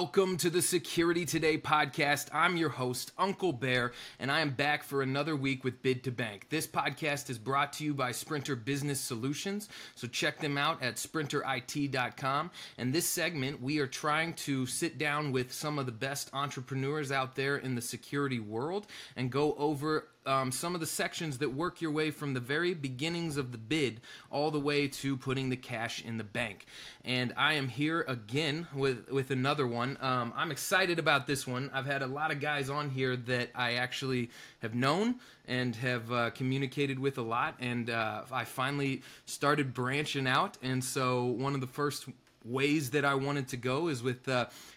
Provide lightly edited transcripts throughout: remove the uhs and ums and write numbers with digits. Welcome to the Security Today podcast. I'm your host, Uncle Bear, and I am back for another week with Bid2Bank. This podcast is brought to you by Sprinter Business Solutions, so check them out at SprinterIT.com. And this segment, we are trying to sit down with some of the best entrepreneurs out there in the security world and go over some of the sections that work your way from the very beginnings of the bid all the way to putting the cash in the bank. And I am here again with another one. I'm excited about this one. I've had a lot of guys on here that I actually have known and have communicated with a lot, and I finally started branching out. And so one of the first ways that I wanted to go is with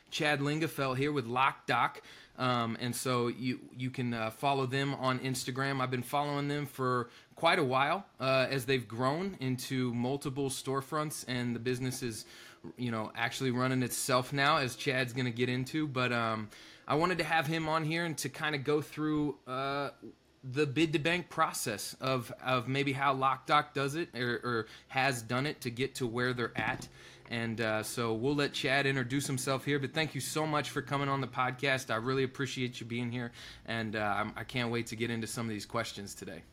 Chad Lingafelt here with LocDoc. And so you can follow them on Instagram. I've been following them for quite a while as they've grown into multiple storefronts, and the business is, you know, actually running itself now, as Chad's going to get into. But I wanted to have him on here and to kind of go through the Bid2Bank process of maybe how LocDoc does it or has done it to get to where they're at. And so we'll let Chad introduce himself here. But thank you so much for coming on the podcast. I really appreciate you being here. And I can't wait to get into some of these questions today.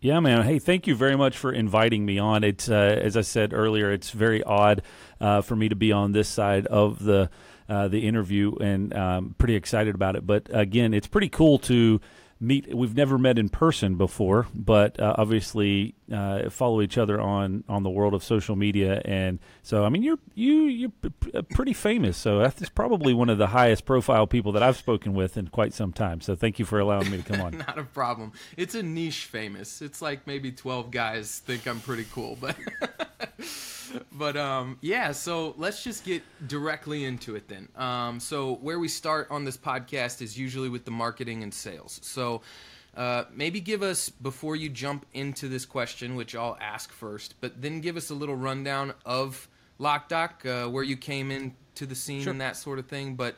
Yeah, man. Hey, thank you very much for inviting me on. It's, as I said earlier, it's very odd for me to be on this side of the interview, and I'm pretty excited about it. But again, it's pretty cool to meet. We've never met in person before, but obviously follow each other on the world of social media. And so, I mean, you're pretty famous. So that's probably one of the highest profile people that I've spoken with in quite some time. So thank you for allowing me to come on. Not a problem. It's a niche famous. It's like maybe 12 guys think I'm pretty cool, but yeah, so let's just get directly into it then. So where we start on this podcast is usually with the marketing and sales. So maybe give us, before you jump into this question, which I'll ask first, but then give us a little rundown of LocDoc, where you came into the scene. Sure. And that sort of thing. But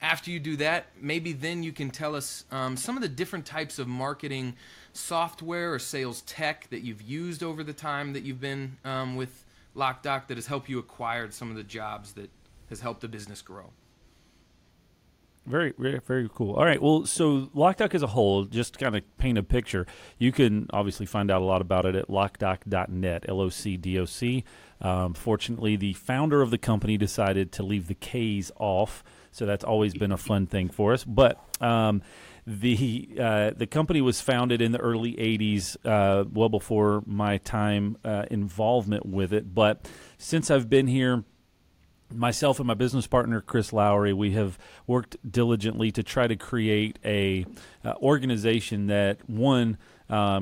after you do that, maybe then you can tell us some of the different types of marketing software or sales tech that you've used over the time that you've been with LocDoc that has helped you acquire some of the jobs that has helped the business grow. Very, very, very cool. All right. Well, so LocDoc as a whole, just to kind of paint a picture, you can obviously find out a lot about it at LocDoc.net, LOCDOC. Fortunately, the founder of the company decided to leave the K's off, so that's always been a fun thing for us. But the company was founded in the early 80s, well before my time involvement with it. But since I've been here, myself and my business partner, Chris Lowry, we have worked diligently to try to create a organization that, one,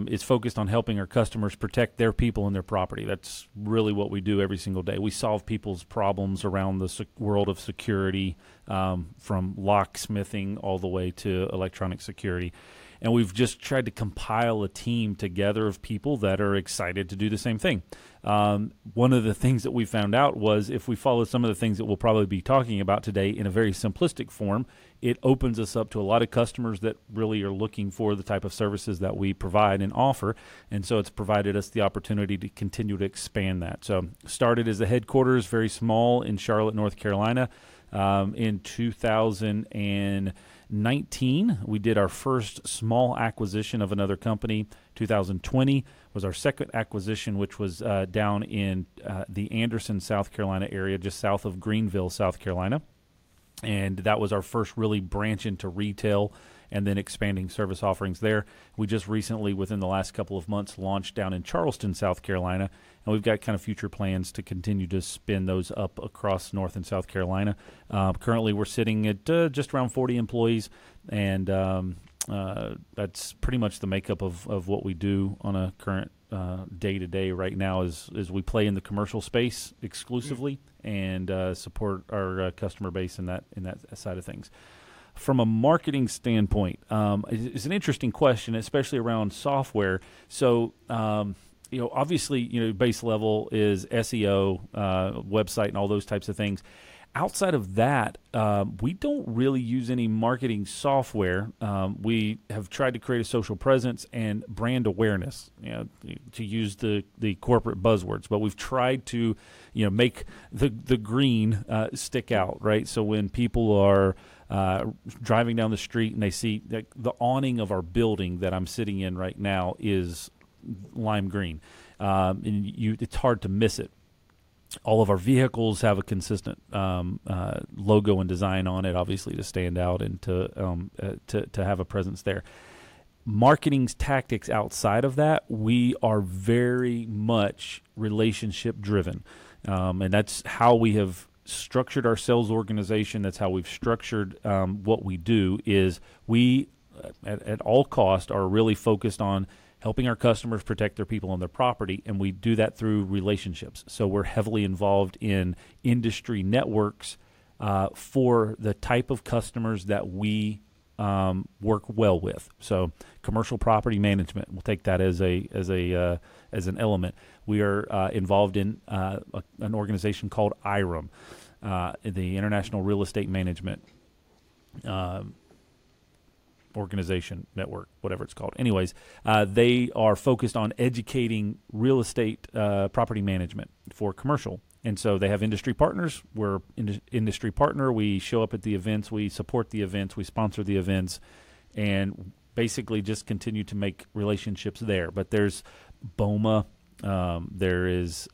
is focused on helping our customers protect their people and their property. That's really what we do every single day. We solve people's problems around the world of security, from locksmithing all the way to electronic security. And we've just tried to compile a team together of people that are excited to do the same thing. One of the things that we found out was if we follow some of the things that we'll probably be talking about today in a very simplistic form, it opens us up to a lot of customers that really are looking for the type of services that we provide and offer. And so it's provided us the opportunity to continue to expand that. So started as the headquarters, very small in Charlotte, North Carolina. In 2019, we did our first small acquisition of another company. 2020 was our second acquisition, which was down in the Anderson, South Carolina area, just south of Greenville, South Carolina. And that was our first really branch into retail and then expanding service offerings there. We just recently, within the last couple of months, launched down in Charleston, South Carolina, and we've got kind of future plans to continue to spin those up across North and South Carolina. Currently, we're sitting at just around 40 employees, and that's pretty much the makeup of what we do on a current day-to-day right now is we play in the commercial space exclusively and support our customer base in that side of things. From a marketing standpoint, it's an interesting question, especially around software. So, obviously, base level is SEO, website and all those types of things. Outside of that, we don't really use any marketing software. We have tried to create a social presence and brand awareness, you know, to use the corporate buzzwords. But we've tried to, you know, make the green stick out, right? So when people are driving down the street and they see that the awning of our building that I'm sitting in right now is lime green, and it's hard to miss it. All of our vehicles have a consistent logo and design on it, obviously, to stand out and to have a presence there. Marketing's tactics outside of that, we are very much relationship driven, and that's how we have structured our sales organization. That's how we've structured what we do. Is we at all cost are really focused on helping our customers protect their people and their property, and we do that through relationships. So we're heavily involved in industry networks for the type of customers that we work well with. So commercial property management, we'll take that as an element. We are involved in an organization called IREM, the International Real Estate Management Organization Network, whatever it's called. Anyways, they are focused on educating real estate property management for commercial. And so they have industry partners. We're industry partner. We show up at the events. We support the events. We sponsor the events, and basically just continue to make relationships there. But there's BOMA. There is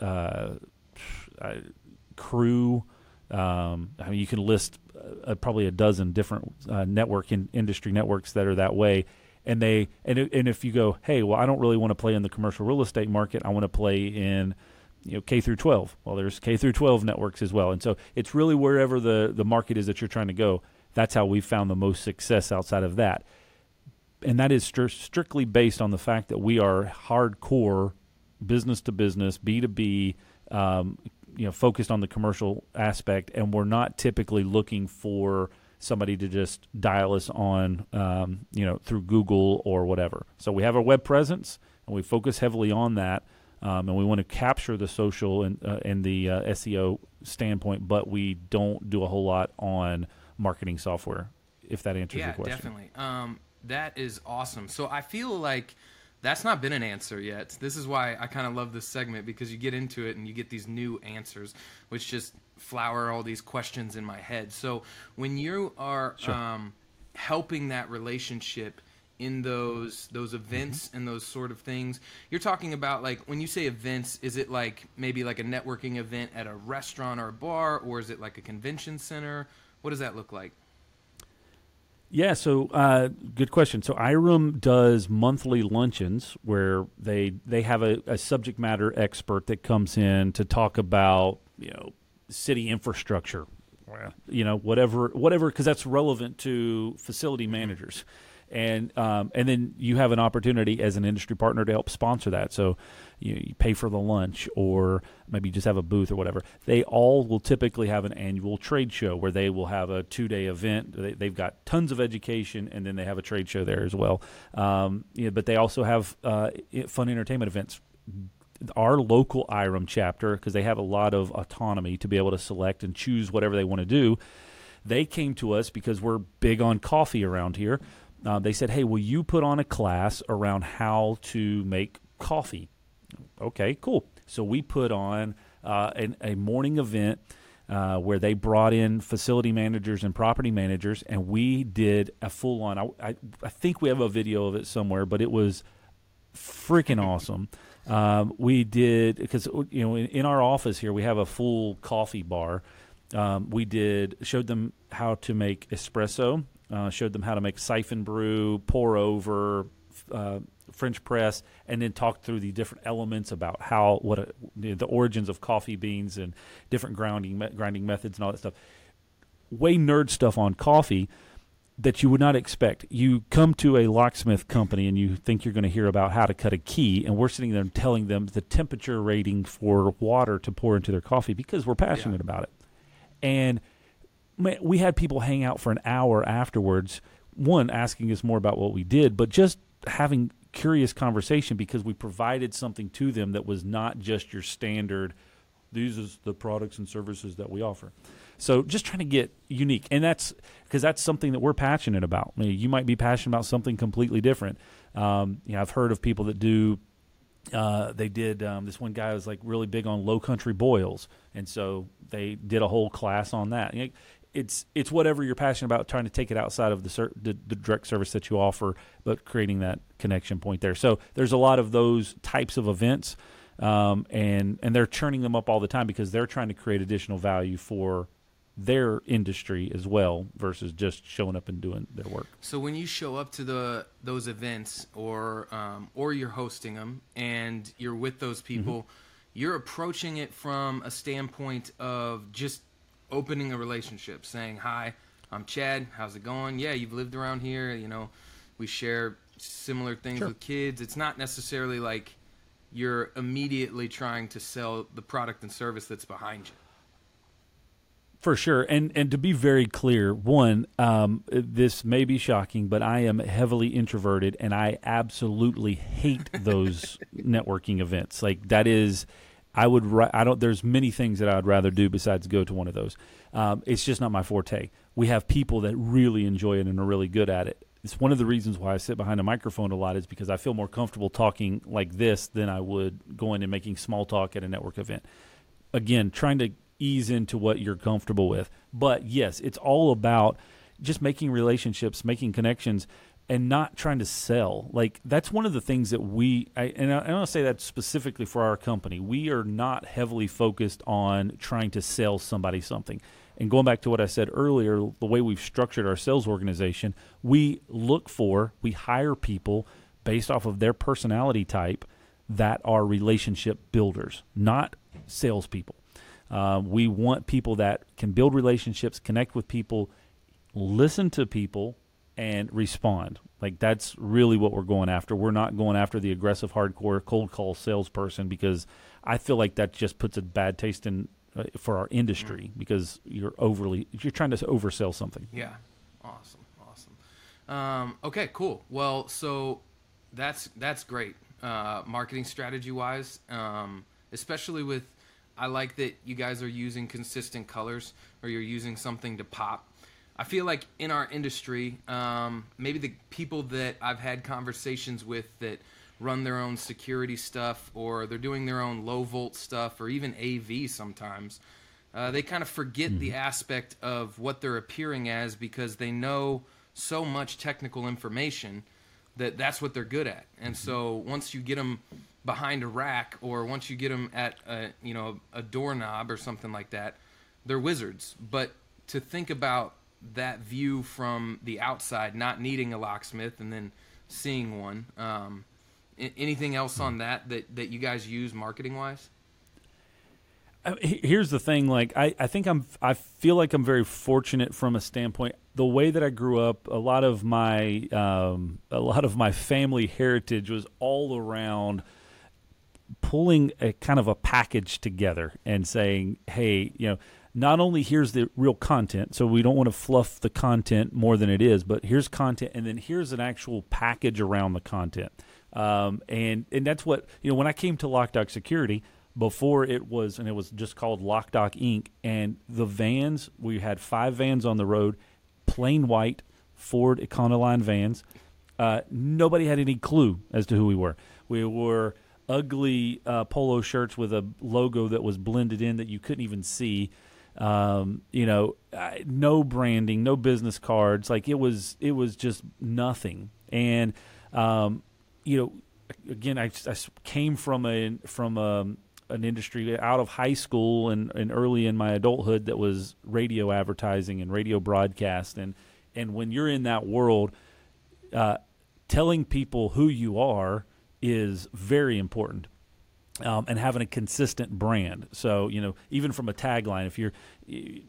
Crew. I mean, you can list probably a dozen different industry networks that are that way, and if you go, hey, well, I don't really want to play in the commercial real estate market. I want to play in, you know, K through 12. Well, there's K through 12 networks as well, and so it's really wherever the market is that you're trying to go. That's how we've found the most success outside of that, and that is strictly based on the fact that we are hardcore business to business, B2B. You know, focused on the commercial aspect, and we're not typically looking for somebody to just dial us on, you know, through Google or whatever. So we have our web presence, and we focus heavily on that, and we want to capture the social and the SEO standpoint, but we don't do a whole lot on marketing software, if that answers your question. Yeah, definitely. That is awesome. So I feel like that's not been an answer yet. This is why I kind of love this segment, because you get into it and you get these new answers, which just flower all these questions in my head. So when you are helping that relationship in those events and those sort of things, you're talking about, like, when you say events, is it like maybe like a networking event at a restaurant or a bar, or is it like a convention center? What does that look like? Yeah, so good question. So IREM does monthly luncheons where they have a subject matter expert that comes in to talk about, you know, city infrastructure, you know, whatever, because that's relevant to facility managers. And then you have an opportunity as an industry partner to help sponsor that. So you pay for the lunch, or maybe you just have a booth or whatever. They all will typically have an annual trade show where they will have a 2-day event. They've got tons of education, and then they have a trade show there as well. You know, but they also have fun entertainment events. Our local IREM chapter, because they have a lot of autonomy to be able to select and choose whatever they want to do, they came to us because we're big on coffee around here. They said, hey, will you put on a class around how to make coffee? Okay, cool. So we put on a morning event where they brought in facility managers and property managers, and we did a full-on I think we have a video of it somewhere, but it was freaking awesome. We did, because, you know, in our office here, we have a full coffee bar. Showed them how to make espresso. Showed them how to make siphon brew, pour over, French press, and then talked through the different elements about the origins of coffee beans and different grinding methods and all that stuff. Way nerd stuff on coffee that you would not expect. You come to a locksmith company and you think you're going to hear about how to cut a key, and we're sitting there telling them the temperature rating for water to pour into their coffee because we're passionate about it. And we had people hang out for an hour afterwards, one, asking us more about what we did, but just having curious conversation because we provided something to them that was not just your standard These is the products and services that we offer. So just trying to get unique. And that's because that's something that we're passionate about. I mean, you might be passionate about something completely different. You know, I've heard of people that do, this one guy was like really big on low country boils. And so they did a whole class on that. You know, it's whatever you're passionate about, trying to take it outside of the direct service that you offer, but creating that connection point there. So there's a lot of those types of events. And they're churning them up all the time because they're trying to create additional value for their industry as well versus just showing up and doing their work. So when you show up to those events or you're hosting them and you're with those people, mm-hmm. you're approaching it from a standpoint of just opening a relationship, saying, "Hi, I'm Chad. How's it going? Yeah, you've lived around here. You know, we share similar things sure. with kids." It's not necessarily like you're immediately trying to sell the product and service that's behind you. For sure. And to be very clear, one, this may be shocking, but I am heavily introverted and I absolutely hate those networking events. Like that is, there's many things that I'd rather do besides go to one of those. It's just not my forte. We have people that really enjoy it and are really good at it. It's one of the reasons why I sit behind a microphone a lot is because I feel more comfortable talking like this than I would going and making small talk at a network event. Again, trying to ease into what you're comfortable with. But yes, it's all about just making relationships, making connections, and not trying to sell. Like that's one of the things that I want to say that specifically for our company. We are not heavily focused on trying to sell somebody something. And going back to what I said earlier, the way we've structured our sales organization, we hire people based off of their personality type that are relationship builders, not salespeople. We want people that can build relationships, connect with people, listen to people, and respond. Like that's really what we're going after. We're not going after the aggressive, hardcore, cold call salesperson because I feel like that just puts a bad taste in for our industry because you're trying to oversell something. Yeah, awesome. Okay, cool. Well, so that's great marketing strategy wise, especially with. I like that you guys are using consistent colors or you're using something to pop. I feel like in our industry, maybe the people that I've had conversations with that run their own security stuff or they're doing their own low volt stuff or even AV sometimes, they kind of forget the aspect of what they're appearing as because they know so much technical information that that's what they're good at. And so once you get them behind a rack or once you get them at a doorknob or something like that, they're wizards. But to think about that view from the outside, not needing a locksmith and then seeing one, anything else on that you guys use marketing wise? Here's the thing. Like I feel like I'm very fortunate from a standpoint. The way that I grew up, a lot of my family heritage was all around pulling a kind of a package together and saying, hey, you know, not only here's the real content, so we don't want to fluff the content more than it is, but here's content and then here's an actual package around the content. And that's what, you know, when I came to LocDoc Security, before it was just called LocDoc Inc. And the vans, we had 5 vans on the road, plain white Ford Econoline vans. Nobody had any clue as to who we were. We were ugly polo shirts with a logo that was blended in that you couldn't even see. No branding, no business cards. Like it was just nothing. And again, I came from an industry out of high school and early in my adulthood that was radio advertising and radio broadcast. And when you're in that world, telling people who you are is very important, and having a consistent brand. So, you know, even from a tagline, if you're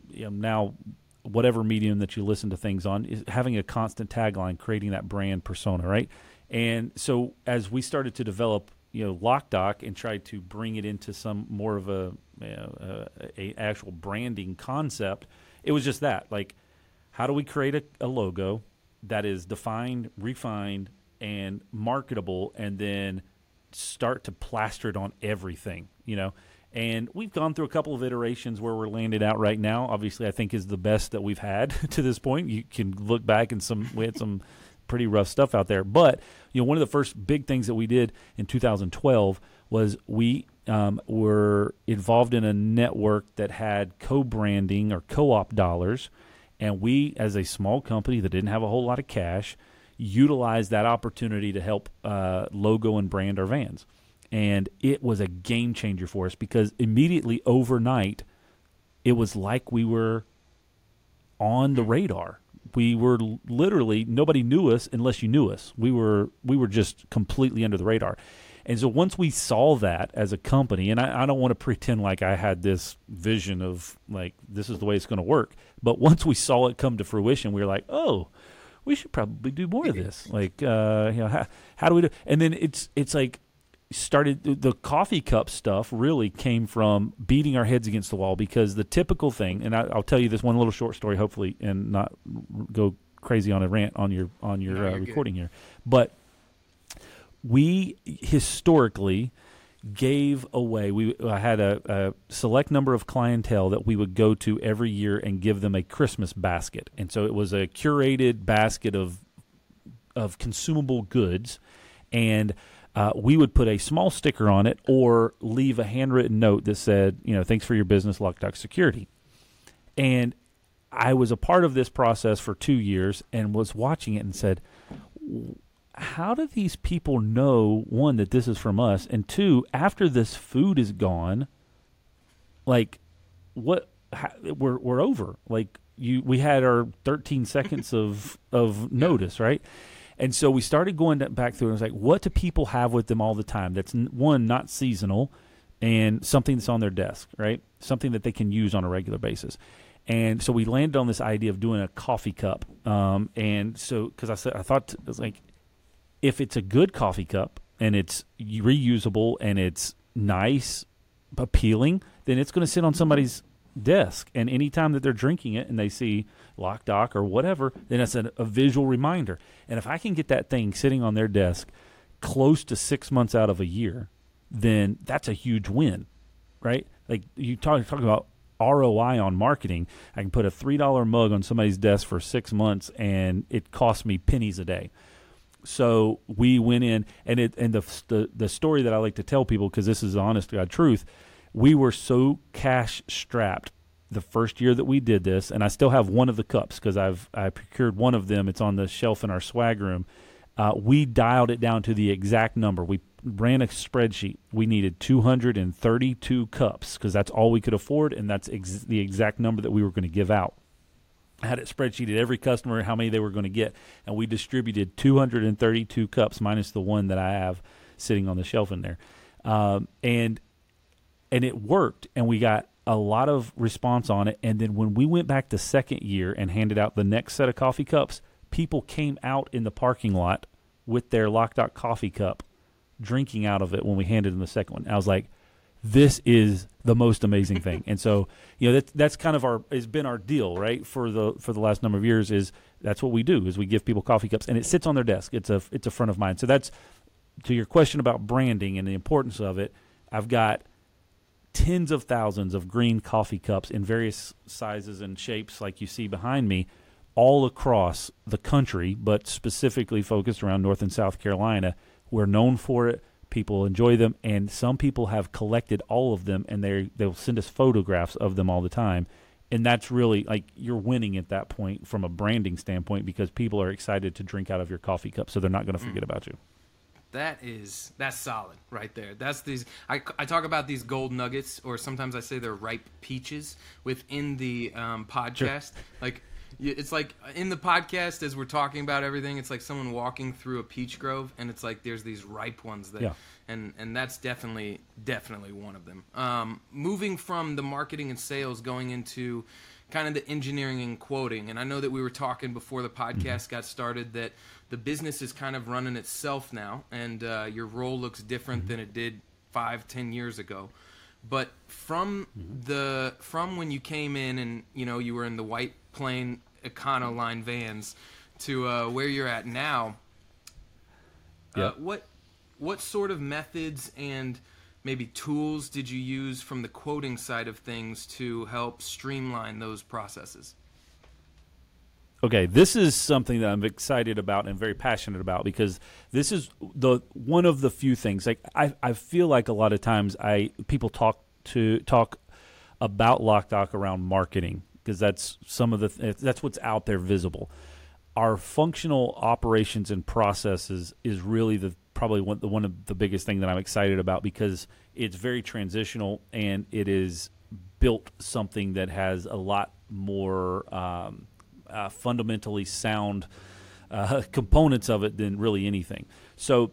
now whatever medium that you listen to things on, is having a constant tagline, creating that brand persona, right? And so as we started to develop, LocDoc and tried to bring it into some more of a actual branding concept, it was just that. Like, how do we create a logo that is defined, refined, and marketable, and then start to plaster it on everything? And we've gone through a couple of iterations where we're landed out right now. Obviously, I think is the best that we've had to this point. You can look back and we had some pretty rough stuff out there. But you know, one of the first big things that we did in 2012 was we were involved in a network that had co-branding or co-op dollars. And we, as a small company that didn't have a whole lot of cash, utilized that opportunity to help logo and brand our vans. And it was a game changer for us because immediately overnight, it was like we were on the radar. We were literally, nobody knew us unless you knew us. We were just completely under the radar. And so once we saw that as a company, and I don't want to pretend like I had this vision of like, this is the way it's going to work. But once we saw it come to fruition, we were like, oh, we should probably do more of this. Like, you know, how do we do? And then it's like, started the coffee cup stuff really came from beating our heads against the wall because the typical thing, and I'll tell you this one little short story, hopefully, and not go crazy on a rant on your recording good. Here, but we historically gave away. I had a select number of clientele that we would go to every year and give them a Christmas basket, and so it was a curated basket of consumable goods, and we would put a small sticker on it or leave a handwritten note that said, you know, thanks for your business, LocDoc Security. And I was a part of this process for 2 years and was watching it and said, how do these people know, one, that this is from us, and two, after this food is gone, like, we're over. Like, we had our 13 seconds of notice, right? And so we started going back through and I was like, what do people have with them all the time? That's one, not seasonal, and something that's on their desk, right? Something that they can use on a regular basis. And so we landed on this idea of doing a coffee cup. And so, cause I was like, if it's a good coffee cup and it's reusable and it's nice, appealing, then it's going to sit on somebody's desk. And anytime that they're drinking it and they see LocDoc or whatever, then it's a visual reminder. And if I can get that thing sitting on their desk close to 6 months out of a year, then that's a huge win, right? Like you talk about ROI on marketing. I can put a $3 mug on somebody's desk for 6 months and it costs me pennies a day. So we went in and the story that I like to tell people, because this is the honest to God truth, we were so cash strapped the first year that we did this, and I still have one of the cups because I procured one of them. It's on the shelf in our swag room. We dialed it down to the exact number. We ran a spreadsheet. We needed 232 cups because that's all we could afford, and that's the exact number that we were going to give out. I had it spreadsheeted every customer how many they were going to get, and we distributed 232 cups minus the one that I have sitting on the shelf in there, and it worked, and we got a lot of response on it. And then when we went back the second year and handed out the next set of coffee cups, people came out in the parking lot with their LocDoc coffee cup, drinking out of it when we handed them the second one. I was like, this is the most amazing thing. And so, you know, that's kind of it's been our deal, right? For the last number of years is that's what we do, is we give people coffee cups and it sits on their desk. It's a front of mind. So that's to your question about branding and the importance of it. I've got tens of thousands of green coffee cups in various sizes and shapes like you see behind me all across the country, but specifically focused around North and South Carolina. We're known for it. People enjoy them, and some people have collected all of them, and they'll send us photographs of them all the time. And that's really like you're winning at that point from a branding standpoint because people are excited to drink out of your coffee cup, so they're not going to forget about you. That's solid right there. That's these, I talk about these gold nuggets, or sometimes I say they're ripe peaches within the podcast. Sure. Like, it's like in the podcast, as we're talking about everything, it's like someone walking through a peach grove, and it's like, there's these ripe ones that, yeah. And that's definitely one of them. Moving from the marketing and sales, going into kind of the engineering and quoting. And I know that we were talking before the podcast got started that the business is kind of running itself now, and your role looks different than it did 5-10 years ago. But from when you came in and, you know, you were in the white plain Econoline vans to where you're at now, yep. What sort of methods and maybe tools did you use from the quoting side of things to help streamline those processes? Okay, this is something that I'm excited about and very passionate about, because this is the one of the few things. Like I feel like a lot of times people talk about LocDoc around marketing, because that's some of that's what's out there visible. Our functional operations and processes is really probably one of the biggest thing that I'm excited about, because it's very transitional and it is built something that has a lot more fundamentally sound components of it than really anything. So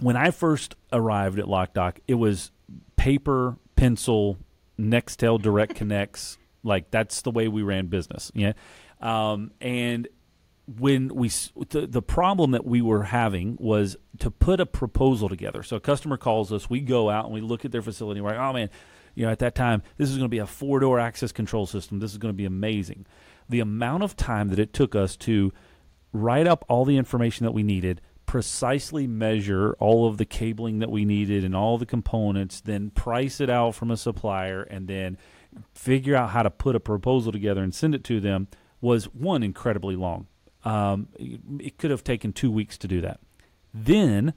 when I first arrived at LocDoc, it was paper, pencil, Nextel direct connects. Like that's the way we ran business. Yeah. And when the problem that we were having was to put a proposal together. So a customer calls us, we go out and we look at their facility and we're like, oh man, at that time, this is going to be a 4-door access control system. This is going to be amazing. The amount of time that it took us to write up all the information that we needed, precisely measure all of the cabling that we needed and all the components, then price it out from a supplier, and then figure out how to put a proposal together and send it to them was one, incredibly long. It could have taken 2 weeks to do that. Then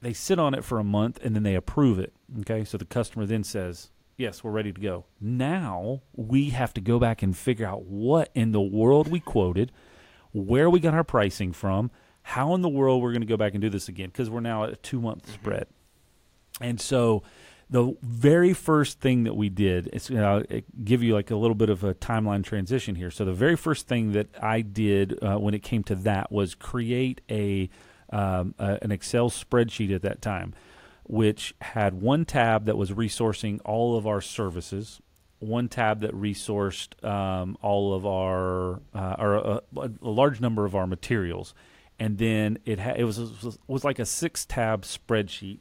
they sit on it for a month and then they approve it. Okay, so the customer then says, yes, we're ready to go. Now we have to go back and figure out what in the world we quoted, where we got our pricing from, how in the world we're going to go back and do this again, because we're now at a 2-month spread. And so the very first thing that we did is, I'll give you like a little bit of a timeline transition here. So the very first thing that I did when it came to that was create an Excel spreadsheet at that time, which had one tab that was resourcing all of our services, one tab that resourced all of our a large number of our materials, and then it was like a 6-tab spreadsheet.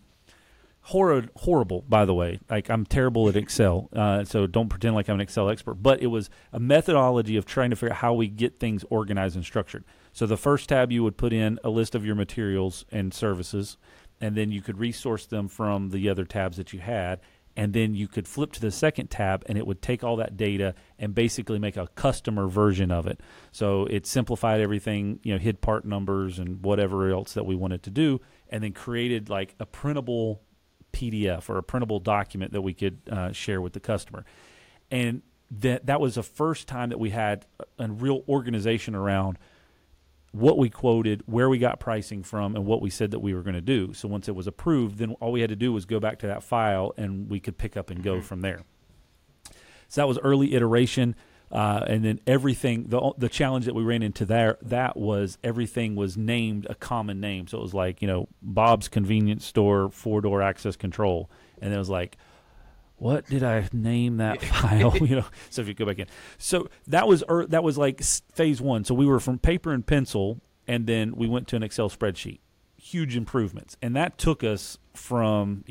Horrible, by the way. Like, I'm terrible at Excel, so don't pretend like I'm an Excel expert. But it was a methodology of trying to figure out how we get things organized and structured. So the first tab, you would put in a list of your materials and services, and then you could resource them from the other tabs that you had, and then you could flip to the second tab, and it would take all that data and basically make a customer version of it. So it simplified everything, hid part numbers and whatever else that we wanted to do, and then created like a printable PDF or a printable document that we could share with the customer. And that was the first time that we had a real organization around what we quoted, where we got pricing from, and what we said that we were going to do. So once it was approved, then all we had to do was go back to that file and we could pick up and go from there. So that was early iteration. And then everything, the challenge that we ran into there, that was everything was named a common name. So it was like, Bob's Convenience Store 4-door access control. And it was like, what did I name that file? So if you go back in. So that was like phase one. So we were from paper and pencil, and then we went to an Excel spreadsheet. Huge improvements. And that took us from,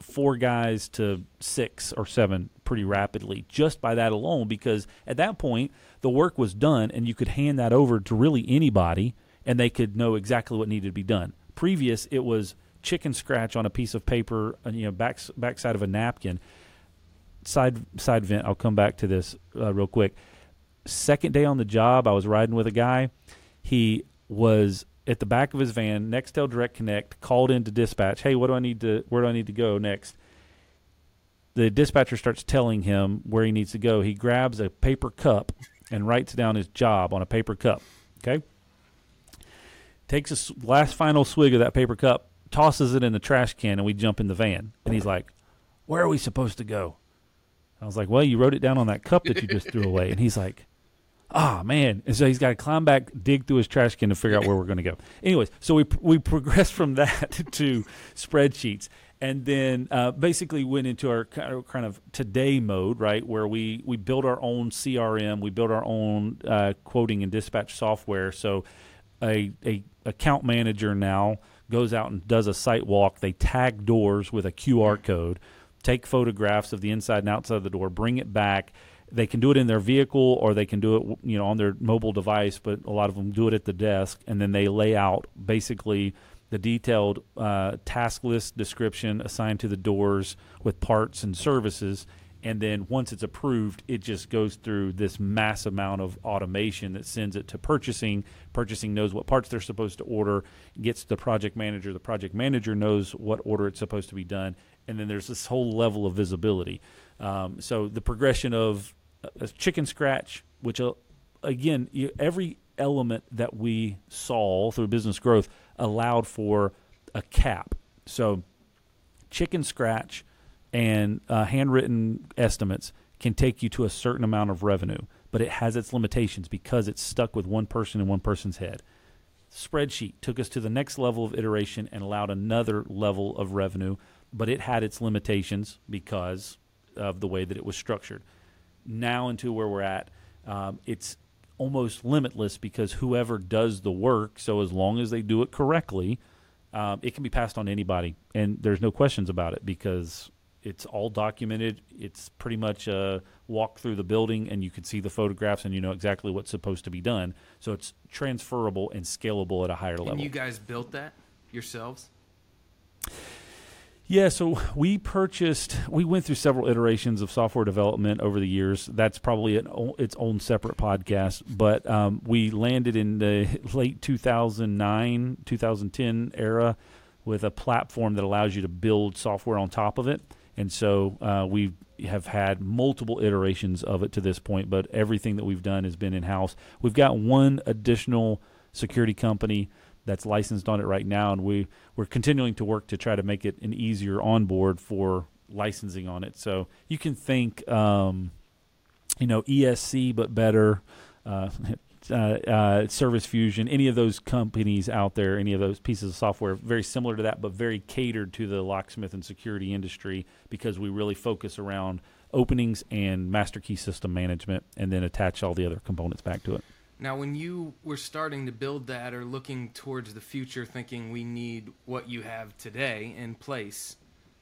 4 guys to 6 or 7 pretty rapidly, just by that alone, because at that point the work was done and you could hand that over to really anybody and they could know exactly what needed to be done. Previous, it was chicken scratch on a piece of paper, backside of a napkin. Side vent, I'll come back to this real quick. Second day on the job, I was riding with a guy. He was at the back of his van, Nextel Direct Connect, called into dispatch. Hey, where do I need to go next? The dispatcher starts telling him where he needs to go. He grabs a paper cup and writes down his job on a paper cup. Okay. Takes a last final swig of that paper cup, tosses it in the trash can, and we jump in the van. And he's like, where are we supposed to go? I was like, well, you wrote it down on that cup that you just threw away. And he's like, ah, man. And so he's got to climb back, dig through his trash can to figure out where we're going to go. Anyways, so we progressed from that to spreadsheets, and then basically went into our kind of today mode, right, where we build our own CRM, we build our own quoting and dispatch software. So a account manager now goes out and does a site walk. They tag doors with a QR code, take photographs of the inside and outside of the door, bring it back. They can do it in their vehicle, or they can do it, on their mobile device, but a lot of them do it at the desk, and then they lay out basically the detailed task list description assigned to the doors with parts and services. And then once it's approved, it just goes through this mass amount of automation that sends it to purchasing. Purchasing knows what parts they're supposed to order, gets to the project manager. The project manager knows what order it's supposed to be done. And then there's this whole level of visibility. So the progression of a chicken scratch, which again, every element that we saw through business growth allowed for a cap. So chicken scratch and handwritten estimates can take you to a certain amount of revenue, but it has its limitations because it's stuck with one person in one person's head. Spreadsheet took us to the next level of iteration and allowed another level of revenue, but it had its limitations because of the way that it was structured. Now into where we're at, it's almost limitless because whoever does the work, so as long as they do it correctly, it can be passed on to anybody, and there's no questions about it because it's all documented. It's pretty much a walk through the building, and you can see the photographs, and you know exactly what's supposed to be done. So it's transferable and scalable at a higher level. And you guys built that yourselves? Yeah, so we went through several iterations of software development over the years. That's probably its own separate podcast, but we landed in the late 2009, 2010 era with a platform that allows you to build software on top of it. And so we have had multiple iterations of it to this point, but everything that we've done has been in-house. We've got one additional security company that's licensed on it right now, and we're continuing to work to try to make it an easier onboard for licensing on it. So you can think, ESC but better, Service Fusion, any of those companies out there, any of those pieces of software, very similar to that, but very catered to the locksmith and security industry because we really focus around openings and master key system management, and then attach all the other components back to it. Now, when you were starting to build that or looking towards the future, thinking we need what you have today in place,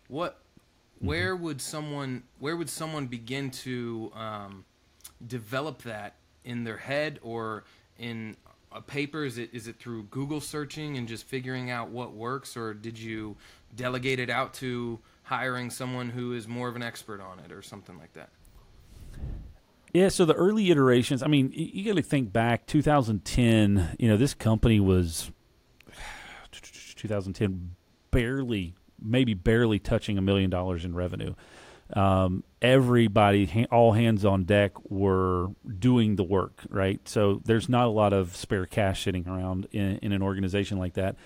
where would someone begin to develop that in their head or in a paper? Is it through Google searching and just figuring out what works, or did you delegate it out to hiring someone who is more of an expert on it or something like that? Yeah, so the early iterations, I mean, you got to think back, 2010, this company was, 2010, maybe barely touching $1 million in revenue. Everybody, all hands on deck, were doing the work, right? So there's not a lot of spare cash sitting around in an organization like that.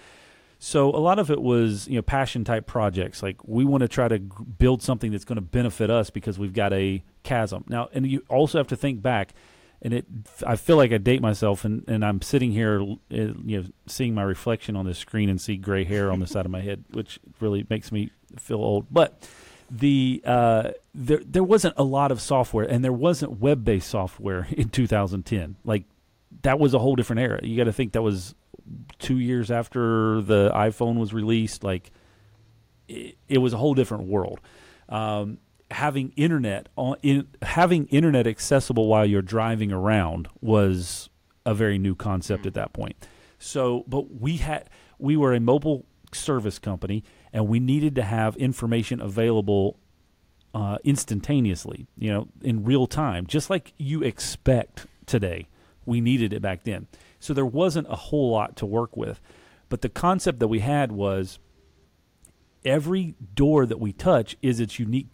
So a lot of it was, passion type projects. Like, we want to try to build something that's going to benefit us because we've got a chasm. Now, and you also have to think back, and I feel like I date myself, and I'm sitting here, seeing my reflection on this screen and see gray hair on the side of my head, which really makes me feel old. But there wasn't a lot of software, and there wasn't web-based software in 2010. Like, that was a whole different era. You got to think that was 2 years after the iPhone was released. Like, it was a whole different world. Having internet accessible while you're driving around was a very new concept at that point. So, but we were a mobile service company, and we needed to have information available instantaneously, in real time, just like you expect today. We needed it back then. So there wasn't a whole lot to work with. But the concept that we had was every door that we touch is its unique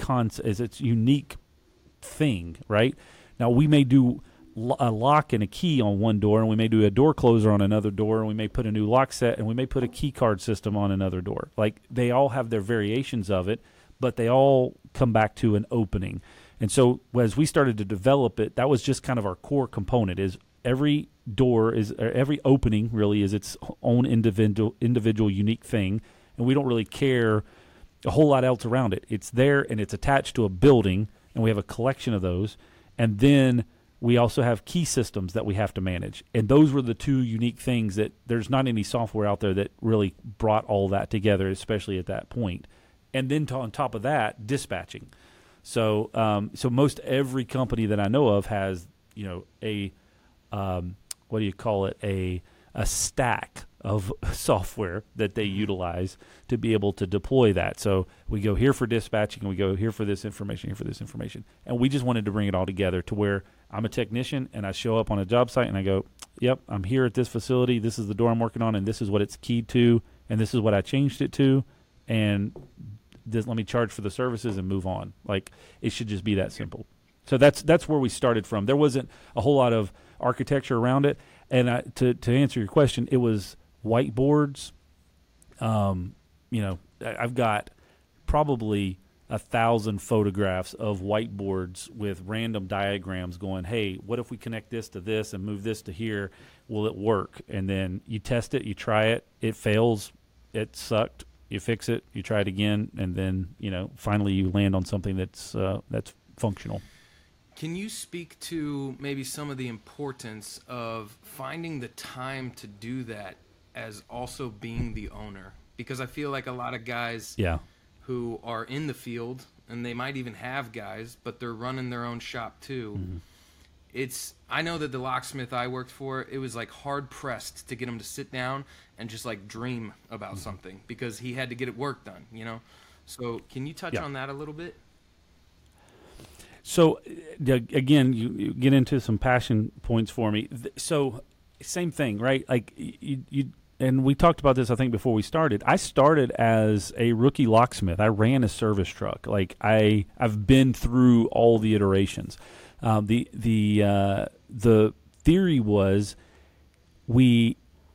thing, right? Now, we may do a lock and a key on one door, and we may do a door closer on another door, and we may put a new lock set, and we may put a key card system on another door. Like, they all have their variations of it, but they all come back to an opening. And so as we started to develop it, that was just kind of our core component, is every door every opening really is its own individual unique thing, and we don't really care a whole lot else around it. It's there, and it's attached to a building, and we have a collection of those. And then we also have key systems that we have to manage. And those were the two unique things that there's not any software out there that really brought all that together, especially at that point. And then on top of that, dispatching. So so most every company that I know of has, a – what do you call it? A stack of software that they utilize to be able to deploy that. So we go here for dispatching, and we go here for this information, here for this information. And we just wanted to bring it all together to where I'm a technician and I show up on a job site and I go, yep, I'm here at this facility. This is the door I'm working on, and this is what it's keyed to, and this is what I changed it to, and this, let me charge for the services and move on. Like, it should just be that simple. So that's where we started from. There wasn't a whole lot of architecture around it. And to answer your question, it was whiteboards. I've got probably 1,000 photographs of whiteboards with random diagrams going, hey, what if we connect this to this and move this to here? Will it work? And then you test it, you try it, it fails, it sucked, you fix it, you try it again, and then, finally you land on something that's functional. Can you speak to maybe some of the importance of finding the time to do that as also being the owner? Because I feel like a lot of guys who are in the field, and they might even have guys, but they're running their own shop too. Mm-hmm. I know that the locksmith I worked for, it was like hard pressed to get him to sit down and just like dream about mm-hmm. something, because he had to get it work done, So can you touch on that a little bit? So, again, you get into some passion points for me. So, same thing, right? Like, you and we talked about this, I think, before we started. I started as a rookie locksmith. I ran a service truck. Like, I've been through all the iterations. The theory was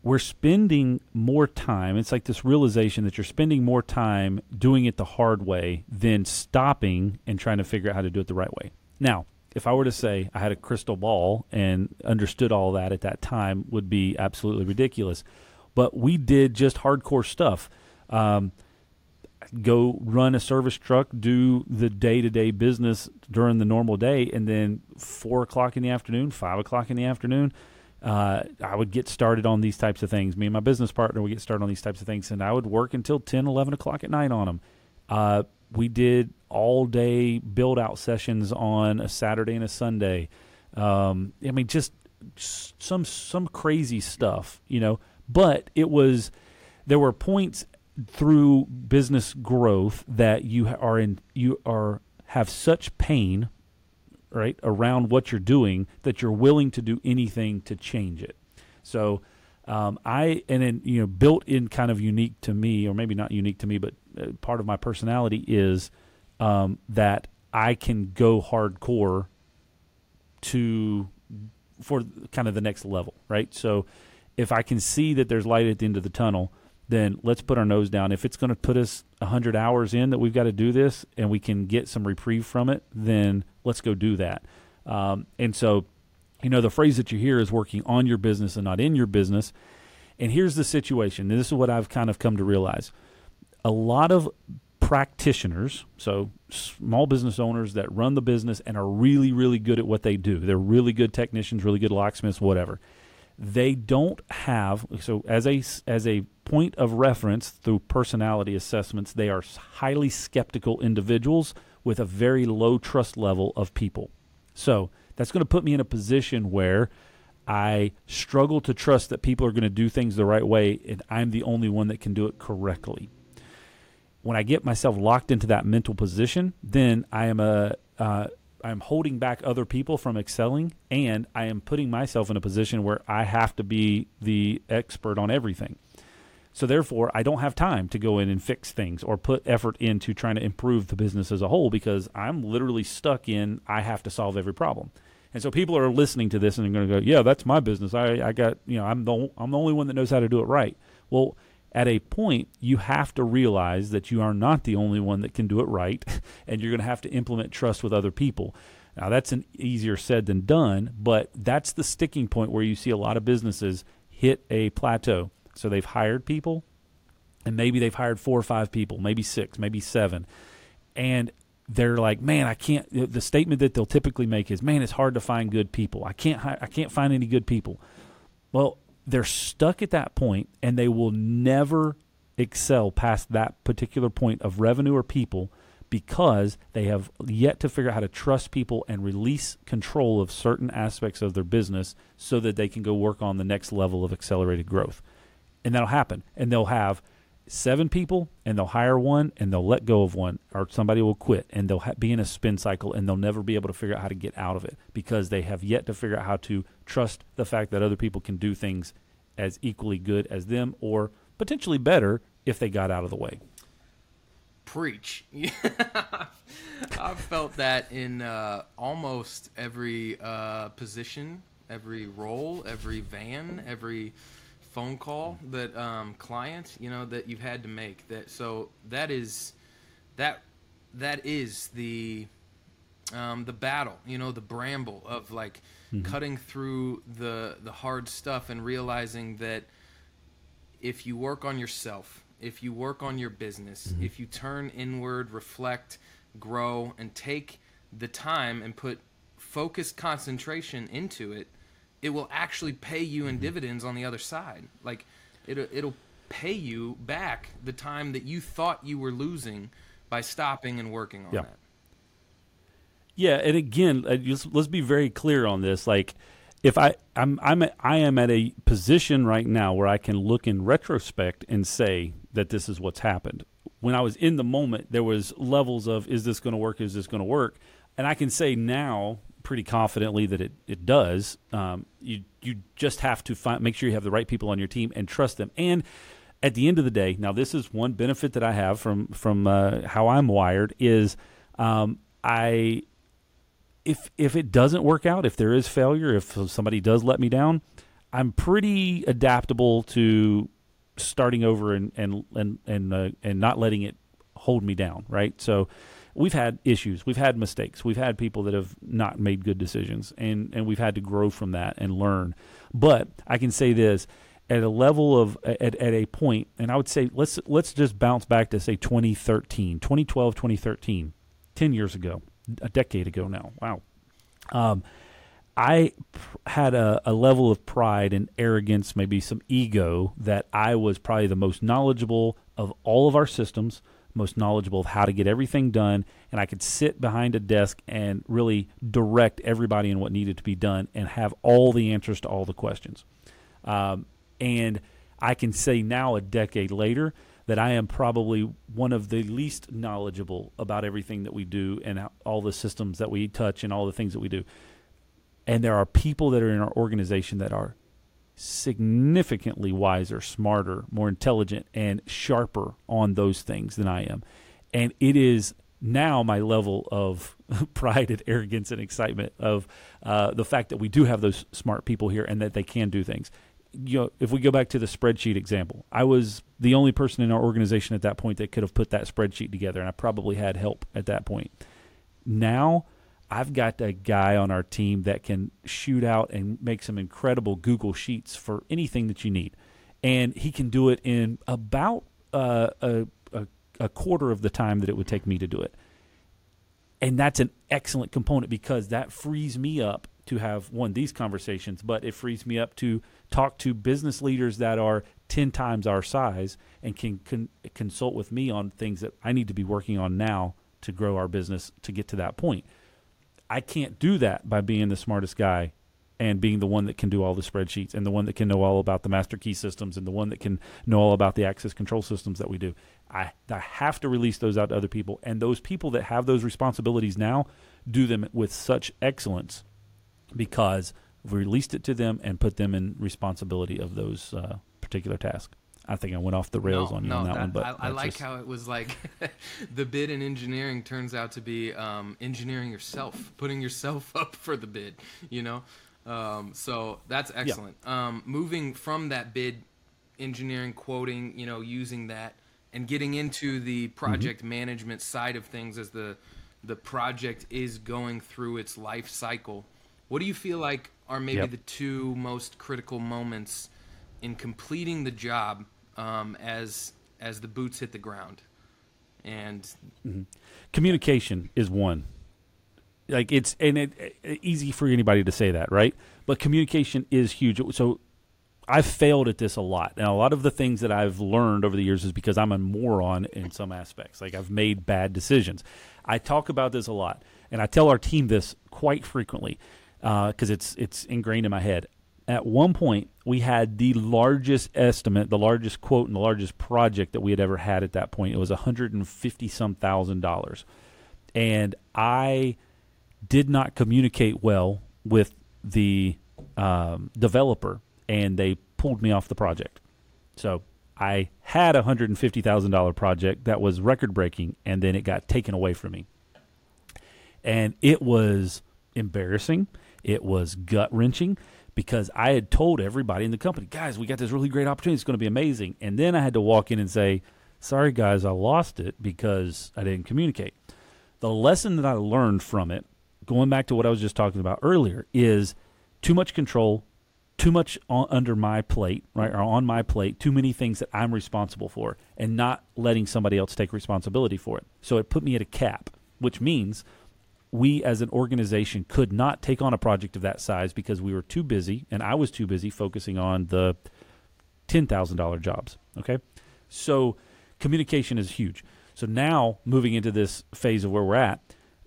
we're spending more time. It's like this realization that you're spending more time doing it the hard way than stopping and trying to figure out how to do it the right way. Now, if I were to say I had a crystal ball and understood all that at that time, would be absolutely ridiculous. But we did just hardcore stuff. Go run a service truck, do the day-to-day business during the normal day, and then 4 o'clock in the afternoon, 5 o'clock in the afternoon, I would get started on these types of things. Me and my business partner would get started on these types of things, and I would work until 10, 11 o'clock at night on them. We did all-day build-out sessions on a Saturday and a Sunday. Just some crazy stuff, But there were points through business growth that you have such pain, right, around what you're doing that you're willing to do anything to change it. So built in, kind of unique to me, or maybe not unique to me, but part of my personality is that I can go hardcore for kind of the next level, right? So if I can see that there's light at the end of the tunnel, then let's put our nose down. If it's going to put us 100 hours in that we've got to do this, and we can get some reprieve from it, then let's go do that. The phrase that you hear is working on your business and not in your business. And here's the situation. This is what I've kind of come to realize. A lot of practitioners, so small business owners that run the business and are really, really good at what they do. They're really good technicians, really good locksmiths, whatever. They don't have, so as a point of reference through personality assessments, they are highly skeptical individuals with a very low trust level of people. So that's going to put me in a position where I struggle to trust that people are going to do things the right way, and I'm the only one that can do it correctly. When I get myself locked into that mental position, then I am I'm holding back other people from excelling, and I am putting myself in a position where I have to be the expert on everything. So therefore, I don't have time to go in and fix things or put effort into trying to improve the business as a whole, because I'm literally stuck in, I have to solve every problem. And so people are listening to this and they're going to go, yeah, that's my business. I'm the only one that knows how to do it right. Well, at a point, you have to realize that you are not the only one that can do it right, and you're going to have to implement trust with other people. Now, that's an easier said than done, but that's the sticking point where you see a lot of businesses hit a plateau. So they've hired people, and maybe they've hired 4 or 5 people, maybe 6, maybe 7. And they're like, man, I can't – the statement that they'll typically make is, man, it's hard to find good people. I can't find any good people. Well, they're stuck at that point, and they will never excel past that particular point of revenue or people, because they have yet to figure out how to trust people and release control of certain aspects of their business so that they can go work on the next level of accelerated growth. And that'll happen. And they'll have 7 people, and they'll hire one, and they'll let go of one, or somebody will quit, and they'll be in a spin cycle, and they'll never be able to figure out how to get out of it because they have yet to figure out how to trust the fact that other people can do things as equally good as them or potentially better if they got out of the way. Preach. Yeah. I've felt that in almost every position, every role, every van, every phone call that client, you know, that you've had to make. That so that is the battle, you know, the bramble of like cutting through the hard stuff and realizing that if you work on yourself, if you work on your business, if you turn inward, reflect, grow, and take the time and put focused concentration into it, it will actually pay you in dividends on the other side. Like it'll pay you back the time that you thought you were losing by stopping and working on that. Yeah. And again, let's be very clear on this. Like if I am at a position right now where I can look in retrospect and say that this is what's happened. When I was in the moment, there was levels of, is this going to work? Is this going to work? And I can say now, pretty confidently that it does. You just have to make sure you have the right people on your team and trust them. And at the end of the day, now this is one benefit that I have from how I'm wired is if it doesn't work out, if there is failure, if somebody does let me down, I'm pretty adaptable to starting over and not letting it hold me down. Right. So we've had issues, we've had mistakes, we've had people that have not made good decisions, and we've had to grow from that and learn. But I can say this, at a level of, at a point, and I would say, let's just bounce back to say 2013, 10 years ago, a decade ago now, wow. I had a level of pride and arrogance, maybe some ego, that I was probably the most knowledgeable of all of our systems, most knowledgeable of how to get everything done, and I could sit behind a desk and really direct everybody in what needed to be done and have all the answers to all the questions. And I can say now, a decade later, that I am probably one of the least knowledgeable about everything that we do and all the systems that we touch and all the things that we do. And there are people that are in our organization that are significantly wiser, smarter, more intelligent, and sharper on those things than I am. And it is now my level of pride and arrogance and excitement of the fact that we do have those smart people here and that they can do things. You know, if we go back to the spreadsheet example, I was the only person in our organization at that point that could have put that spreadsheet together, and I probably had help at that point. Now, I've got a guy on our team that can shoot out and make some incredible Google Sheets for anything that you need. And he can do it in about a quarter of the time that it would take me to do it. And that's an excellent component because that frees me up to have, one, these conversations, but it frees me up to talk to business leaders that are 10 times our size and can consult with me on things that I need to be working on now to grow our business to get to that point. I can't do that by being the smartest guy and being the one that can do all the spreadsheets and the one that can know all about the master key systems and the one that can know all about the access control systems that we do. I have to release those out to other people. And those people that have those responsibilities now do them with such excellence because we released it to them and put them in responsibility of those particular tasks. I think I went off the rails on that one. But I like how it was like the bid in engineering turns out to be engineering yourself, putting yourself up for the bid, you know? So that's excellent. Yeah. Moving from that bid engineering, quoting, you know, using that and getting into the project management side of things as the project is going through its life cycle. What do you feel like are maybe the two most critical moments in completing the job as the boots hit the ground? And communication is one. Like it's easy for anybody to say that, right? But communication is huge. So I've failed at this a lot. And a lot of the things that I've learned over the years is because I'm a moron in some aspects. Like I've made bad decisions. I talk about this a lot and I tell our team this quite frequently because it's ingrained in my head. at one point, we had the largest estimate, the largest quote, and the largest project that we had ever had at that point. It was $150,000. And I did not communicate well with the developer, and they pulled me off the project. So I had a $150,000 project that was record-breaking, and then it got taken away from me. And it was embarrassing. It was gut-wrenching because I had told everybody in the company, guys, we got this really great opportunity. It's going to be amazing. And then I had to walk in and say, sorry, guys, I lost it because I didn't communicate. The lesson that I learned from it, going back to what I was just talking about earlier, is too much control, too much under my plate, right, or on my plate, too many things that I'm responsible for and not letting somebody else take responsibility for it. So it put me at a cap, which means we as an organization could not take on a project of that size because we were too busy, and I was too busy focusing on the $10,000 jobs, okay? So communication is huge. So now moving into this phase of where we're at,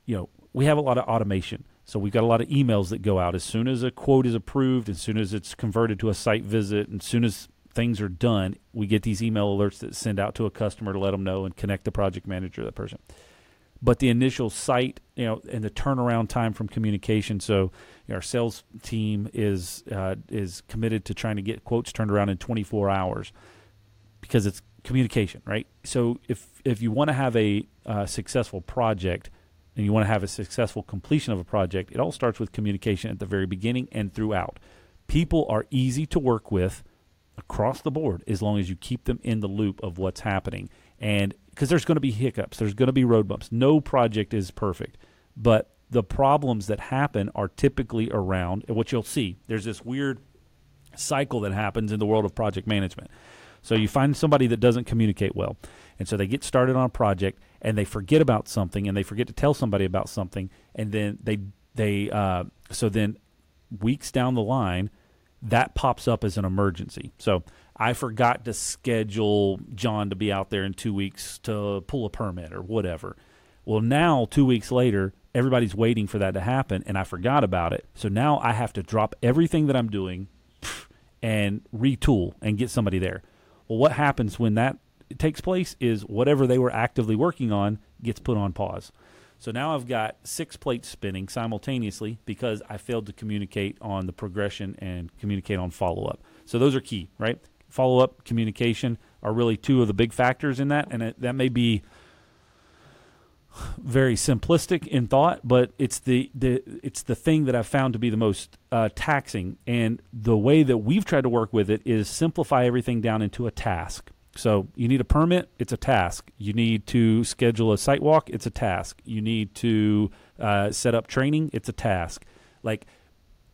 you know, we have a lot of automation. So we've got a lot of emails that go out. As soon as a quote is approved, as soon as it's converted to a site visit, and as soon as things are done, we get these email alerts that send out to a customer to let them know and connect the project manager to that person. But the initial site, you know, and the turnaround time from communication. So you know, our sales team is committed to trying to get quotes turned around in 24 hours because it's communication, right? So if you want to have a successful project and you want to have a successful completion of a project, it all starts with communication at the very beginning and throughout. People are easy to work with across the board as long as you keep them in the loop of what's happening. And because there's going to be hiccups, there's going to be road bumps. No project is perfect, but the problems that happen are typically around, and what you'll see, there's this weird cycle that happens in the world of project management. So you find somebody that doesn't communicate well, and so they get started on a project, and they forget about something, and they forget to tell somebody about something, and then they weeks down the line, that pops up as an emergency. So I forgot to schedule John to be out there in 2 weeks to pull a permit or whatever. Well, now 2 weeks later, everybody's waiting for that to happen, and I forgot about it. So now I have to drop everything that I'm doing and retool and get somebody there. Well, what happens when that takes place is whatever they were actively working on gets put on pause. So now I've got six plates spinning simultaneously because I failed to communicate on the progression and communicate on follow-up. So those are key, right? Follow-up, communication are really two of the big factors in that, and that may be very simplistic in thought, but it's the thing that I've found to be the most taxing. And the way that we've tried to work with it is simplify everything down into a task. So you need a permit, it's a task. You need to schedule a site walk, it's a task. You need to set up training, it's a task. Like,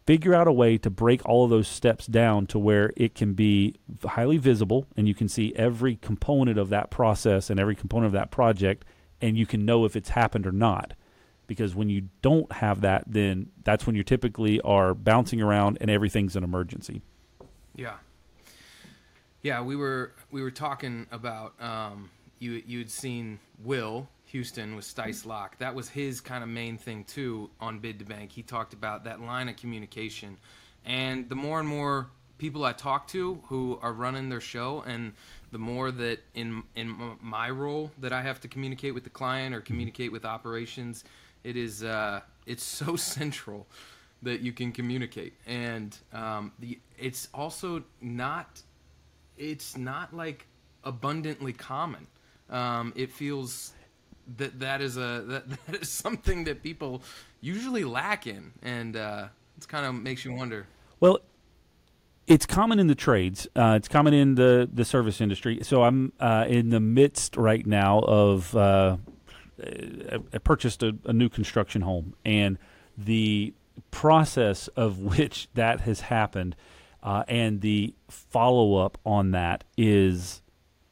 figure out a way to break all of those steps down to where it can be highly visible and you can see every component of that process and every component of that project, and you can know if it's happened or not. Because when you don't have that, then that's when you typically are bouncing around and everything's an emergency. Yeah. Yeah, we were talking about you'd seen Will Houston with Stice Locke. That was his kind of main thing too on Bid2Bank. He talked about that line of communication, and the more and more people I talk to who are running their show, and the more that in my role that I have to communicate with the client or communicate with operations, it is it's so central that you can communicate, and it's also not. It's not like abundantly common. It feels that is something that people usually lack in, and it kind of makes you wonder. Well, it's common in the trades. It's common in the service industry. So I'm in the midst right now of I purchased a new construction home, and the process of which that has happened. And the follow-up on that is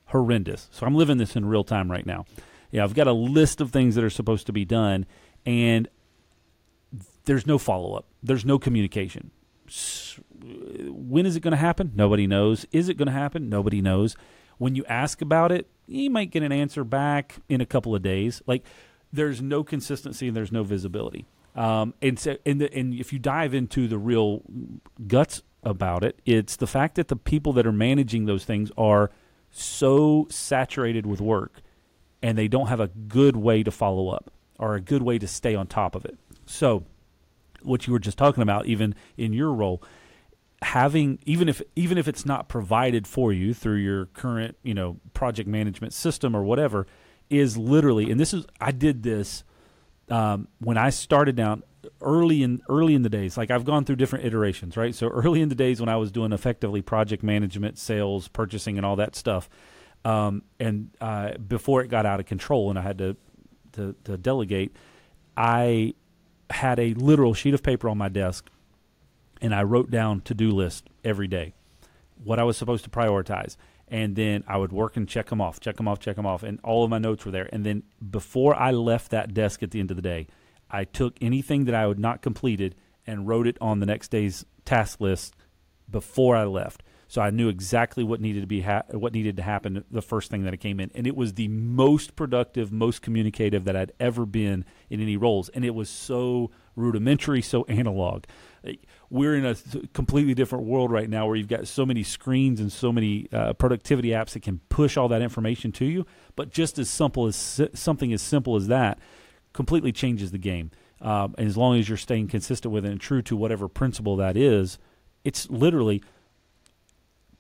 horrendous. So I'm living this in real time right now. Yeah, I've got a list of things that are supposed to be done, and there's no follow-up. There's no communication. When is it going to happen? Nobody knows. Is it going to happen? Nobody knows. When you ask about it, you might get an answer back in a couple of days. Like, there's no consistency and there's no visibility. And if you dive into the real guts about it. It's the fact that the people that are managing those things are so saturated with work and they don't have a good way to follow up or a good way to stay on top of it. So what you were just talking about, even in your role, having, even if it's not provided for you through your current, you know, project management system or whatever, is literally, and this is, I did this when I started down early in the days. Like, I've gone through different iterations, right? So early in the days when I was doing effectively project management, sales, purchasing, and all that stuff, and before it got out of control and I had to delegate, I had a literal sheet of paper on my desk. And I wrote down to-do list every day, what I was supposed to prioritize. And then I would work and check them off. And all of my notes were there. And then before I left that desk at the end of the day, I took anything that I had not completed and wrote it on the next day's task list before I left. So I knew exactly what needed to be what needed to happen the first thing that I came in. And it was the most productive, most communicative that I'd ever been in any roles. And it was so rudimentary, so analog. We're in a completely different world right now where you've got so many screens and so many productivity apps that can push all that information to you. But just as simple as something as simple as that completely changes the game. And as long as you're staying consistent with it and true to whatever principle that is, it's literally,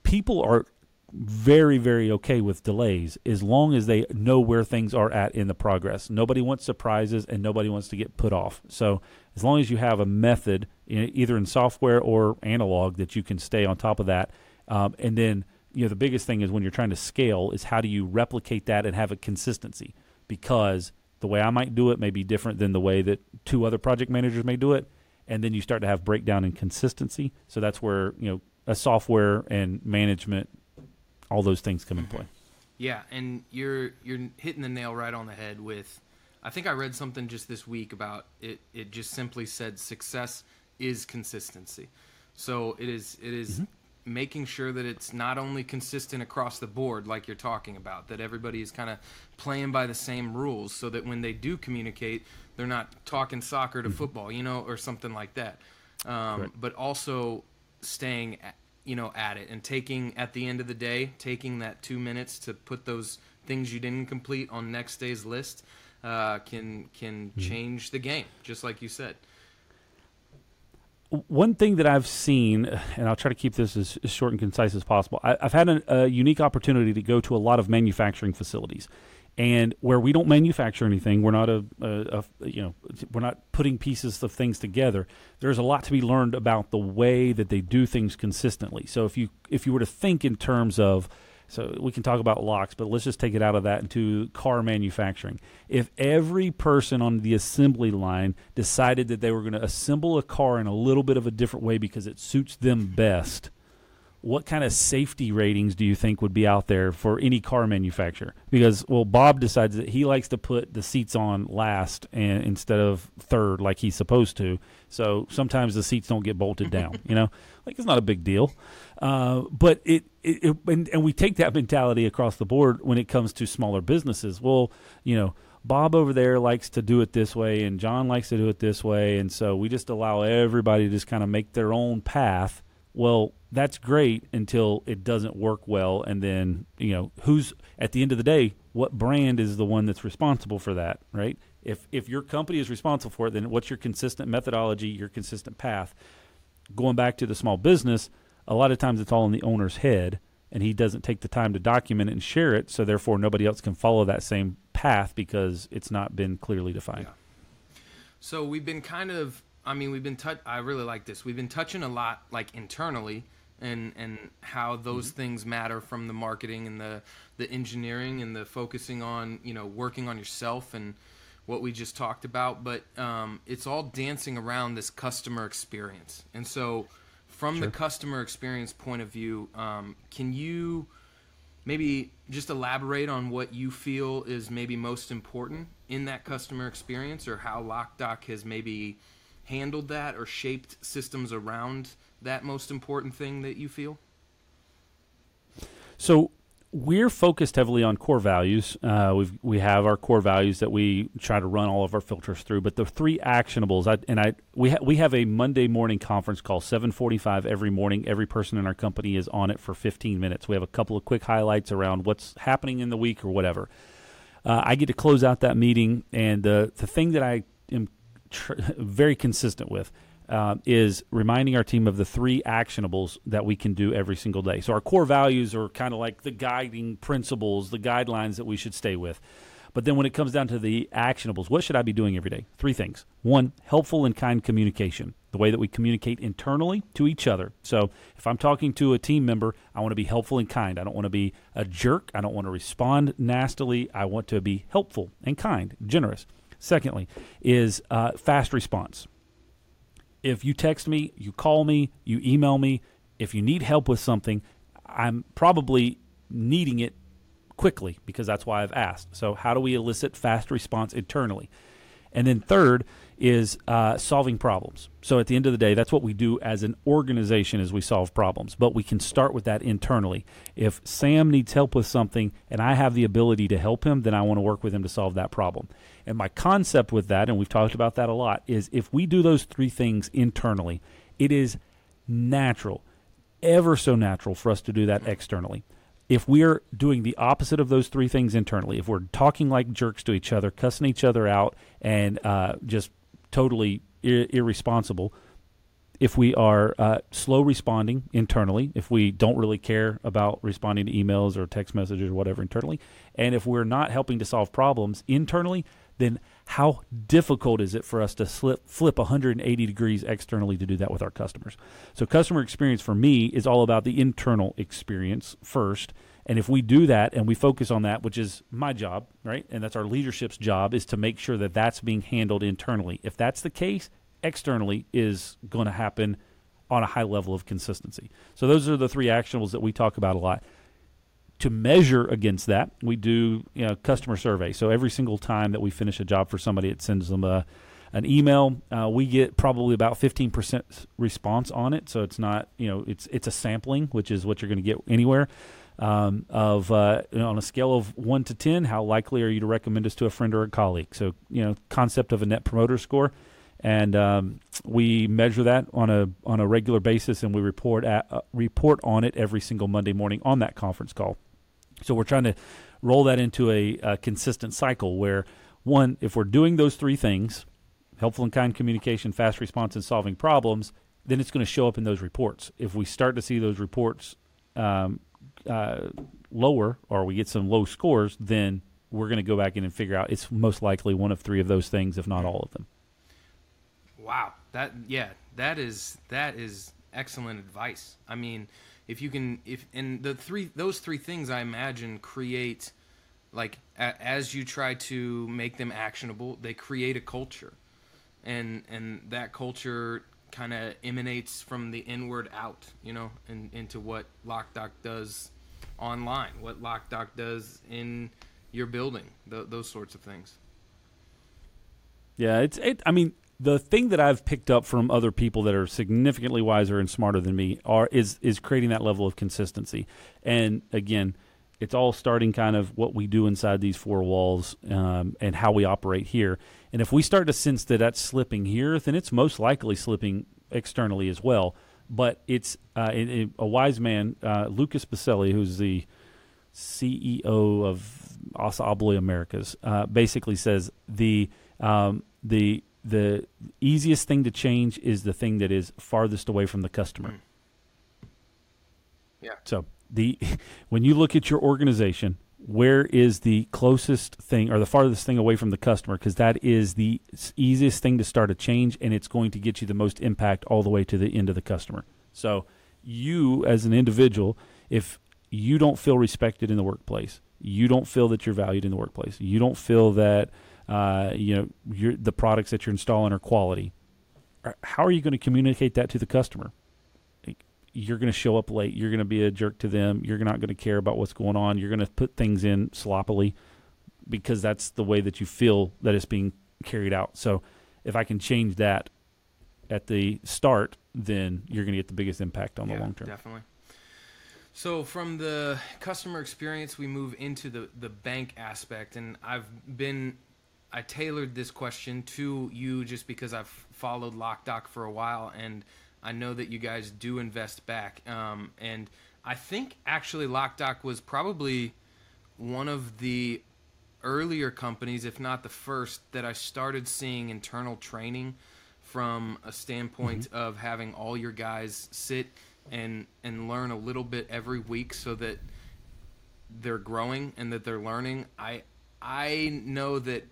people are very, very okay with delays as long as they know where things are at in the progress. Nobody wants surprises and nobody wants to get put off. So as long as you have a method, either in software or analog, that you can stay on top of that. And then, you know, the biggest thing is when you're trying to scale is how do you replicate that and have a consistency? Because the way I might do it may be different than the way that two other project managers may do it. And then you start to have breakdown in consistency. So that's where, you know, a software and management, all those things come in play. Yeah, and you're hitting the nail right on the head with, I think I read something just this week about it. It just simply said success is consistency. So it is mm-hmm. making sure that it's not only consistent across the board, like you're talking about, that everybody is kind of playing by the same rules so that when they do communicate, they're not talking soccer to mm-hmm. football, you know, or something like that. But also staying at it and taking, at the end of the day, taking that 2 minutes to put those things you didn't complete on next day's list can change the game, just like you said. One thing that I've seen, and I'll try to keep this as short and concise as possible, I've had a unique opportunity to go to a lot of manufacturing facilities, and where we don't manufacture anything, we're not we're not putting pieces of things together. There's a lot to be learned about the way that they do things consistently. So if you were to think in terms of, so we can talk about locks, but let's just take it out of that into car manufacturing. If every person on the assembly line decided that they were going to assemble a car in a little bit of a different way because it suits them best, what kind of safety ratings do you think would be out there for any car manufacturer? Because, well, Bob decides that he likes to put the seats on last and instead of third like he's supposed to. So sometimes the seats don't get bolted down, you know? Like, it's not a big deal. But it we take that mentality across the board when it comes to smaller businesses. Well, you know, Bob over there likes to do it this way and John likes to do it this way, and so we just allow everybody to just kind of make their own path. Well, that's great until it doesn't work well, and then, you know, who's at the end of the day, what brand is the one that's responsible for that, right? If your company is responsible for it, then what's your consistent methodology, your consistent path? Going back to the small business, a lot of times it's all in the owner's head, and he doesn't take the time to document it and share it, so therefore nobody else can follow that same path because it's not been clearly defined. Yeah. So we've been kind of, I mean, I really like this. We've been touching a lot, like, internally and how those mm-hmm. things matter, from the marketing and the engineering and the focusing on, you know, working on yourself and what we just talked about. But it's all dancing around this customer experience. And so from the customer experience point of view, can you maybe just elaborate on what you feel is maybe most important in that customer experience, or how LocDoc has maybe handled that or shaped systems around that most important thing that you feel? So We're focused heavily on core values. We have our core values that we try to run all of our filters through. But the three actionables, we have a Monday morning conference call, 7:45 every morning. Every person in our company is on it for 15 minutes. We have a couple of quick highlights around what's happening in the week or whatever. I get to close out that meeting, and the thing that I am very consistent with is reminding our team of the three actionables that we can do every single day. So our core values are kind of like the guiding principles, the guidelines that we should stay with. But then when it comes down to the actionables, what should I be doing every day? Three things. One, helpful and kind communication, the way that we communicate internally to each other. So if I'm talking to a team member, I want to be helpful and kind. I don't want to be a jerk. I don't want to respond nastily. I want to be helpful and kind, generous. Secondly is fast response. If you text me, you call me, you email me, if you need help with something, I'm probably needing it quickly because that's why I've asked. So how do we elicit fast response internally? And then third is solving problems. So at the end of the day, that's what we do as an organization is we solve problems, but we can start with that internally. If Sam needs help with something and I have the ability to help him, then I want to work with him to solve that problem. And my concept with that, and we've talked about that a lot, is if we do those three things internally, it is natural, ever so natural for us to do that externally. If we're doing the opposite of those three things internally, if we're talking like jerks to each other, cussing each other out, and just totally irresponsible, if we are slow responding internally, if we don't really care about responding to emails or text messages or whatever internally, and if we're not helping to solve problems internally, then how difficult is it for us to flip 180 degrees externally to do that with our customers? So customer experience for me is all about the internal experience first. And if we do that and we focus on that, which is my job, right? And that's our leadership's job is to make sure that that's being handled internally. If that's the case, externally is going to happen on a high level of consistency. So those are the three actionables that we talk about a lot. To measure against that, we do customer survey. So every single time that we finish a job for somebody, it sends them an email. We get probably about 15% response on it. So it's not, it's a sampling, which is what you're going to get anywhere. On a scale of 1 to 10, how likely are you to recommend us to a friend or a colleague? So concept of a net promoter score, and we measure that on a regular basis, and we report on it every single Monday morning on that conference call. So we're trying to roll that into a consistent cycle where, one, if we're doing those three things, helpful and kind communication, fast response, and solving problems, then it's going to show up in those reports. If we start to see those reports lower or we get some low scores, then we're going to go back in and figure out it's most likely one of three of those things, if not all of them. Wow. That is excellent advice. I mean, those three things I imagine create, as you try to make them actionable, they create a culture, and that culture kind of emanates from the inward out, and into what LocDoc does online, what LocDoc does in your building, those sorts of things. Yeah, the thing that I've picked up from other people that are significantly wiser and smarter than me is creating that level of consistency. And again, it's all starting kind of what we do inside these four walls and how we operate here. And if we start to sense that that's slipping here, then it's most likely slipping externally as well. But it's a wise man, Lucas Bacelli, who's the CEO of Asa Abloy Americas, basically says the easiest thing to change is the thing that is farthest away from the customer. Yeah. So when you look at your organization, where is the closest thing or the farthest thing away from the customer? Because that is the easiest thing to start a change, and it's going to get you the most impact all the way to the end of the customer. So you as an individual, if you don't feel respected in the workplace, you don't feel that you're valued in the workplace, you don't feel that the products that you're installing are quality, how are you going to communicate that to the customer? You're going to show up late. You're going to be a jerk to them. You're not going to care about what's going on. You're going to put things in sloppily because that's the way that you feel that it's being carried out. So if I can change that at the start, then you're going to get the biggest impact on the long term. Definitely. So from the customer experience, we move into the bank aspect, and I tailored this question to you just because I've followed LocDoc for a while, and I know that you guys do invest back. And I think actually LocDoc was probably one of the earlier companies, if not the first, that I started seeing internal training from a standpoint of having all your guys sit and learn a little bit every week so that they're growing and that they're learning. I know that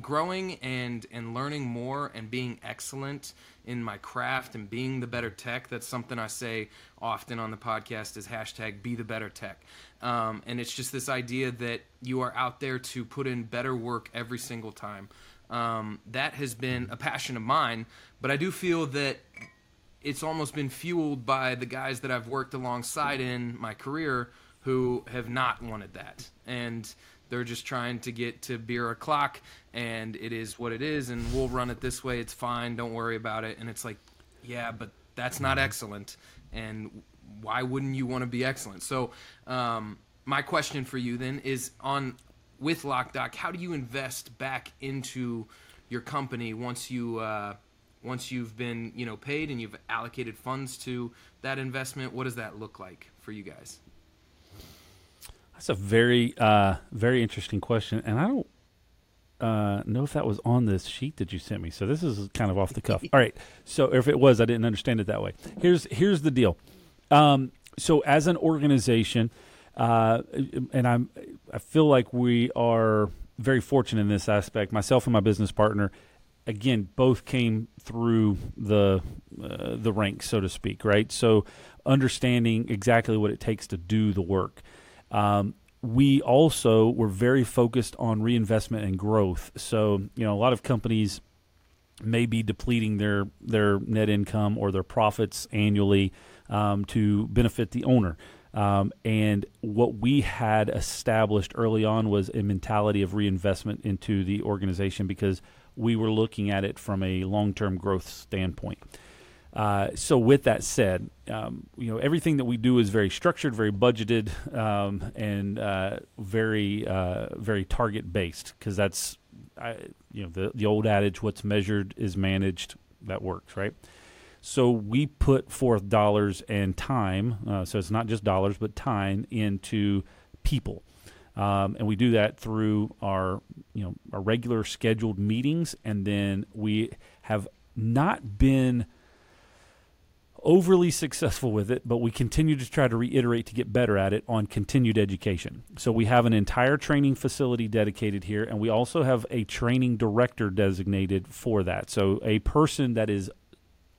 growing and learning more and being excellent in my craft and being the better tech, that's something I say often on the podcast is hashtag be the better tech. And it's just this idea that you are out there to put in better work every single time. That has been a passion of mine, but I do feel that it's almost been fueled by the guys that I've worked alongside in my career who have not wanted that. And they're just trying to get to beer o'clock, and it is what it is, and we'll run it this way. It's fine. Don't worry about it. And it's like, yeah, but that's not excellent. And why wouldn't you want to be excellent? So my question for you then is with LocDoc, how do you invest back into your company once you've been paid and you've allocated funds to that investment? What does that look like for you guys? That's a very, very interesting question, and I don't know if that was on this sheet that you sent me. So this is kind of off the cuff. All right. So if it was, I didn't understand it that way. Here's the deal. So as an organization, and I feel like we are very fortunate in this aspect. Myself and my business partner, again, both came through the ranks, so to speak. Right. So understanding exactly what it takes to do the work. We also were very focused on reinvestment and growth. So, a lot of companies may be depleting their net income or their profits annually to benefit the owner. And what we had established early on was a mentality of reinvestment into the organization because we were looking at it from a long-term growth standpoint. So with that said, everything that we do is very structured, very budgeted, and very, very target based. Cause that's, the old adage, what's measured is managed. That works. Right. So we put forth dollars and time. So it's not just dollars, but time into people. And we do that through our, our regular scheduled meetings. And then we have not been overly successful with it, but we continue to try to reiterate to get better at it on continued education. So we have an entire training facility dedicated here, and we also have a training director designated for that. So a person that is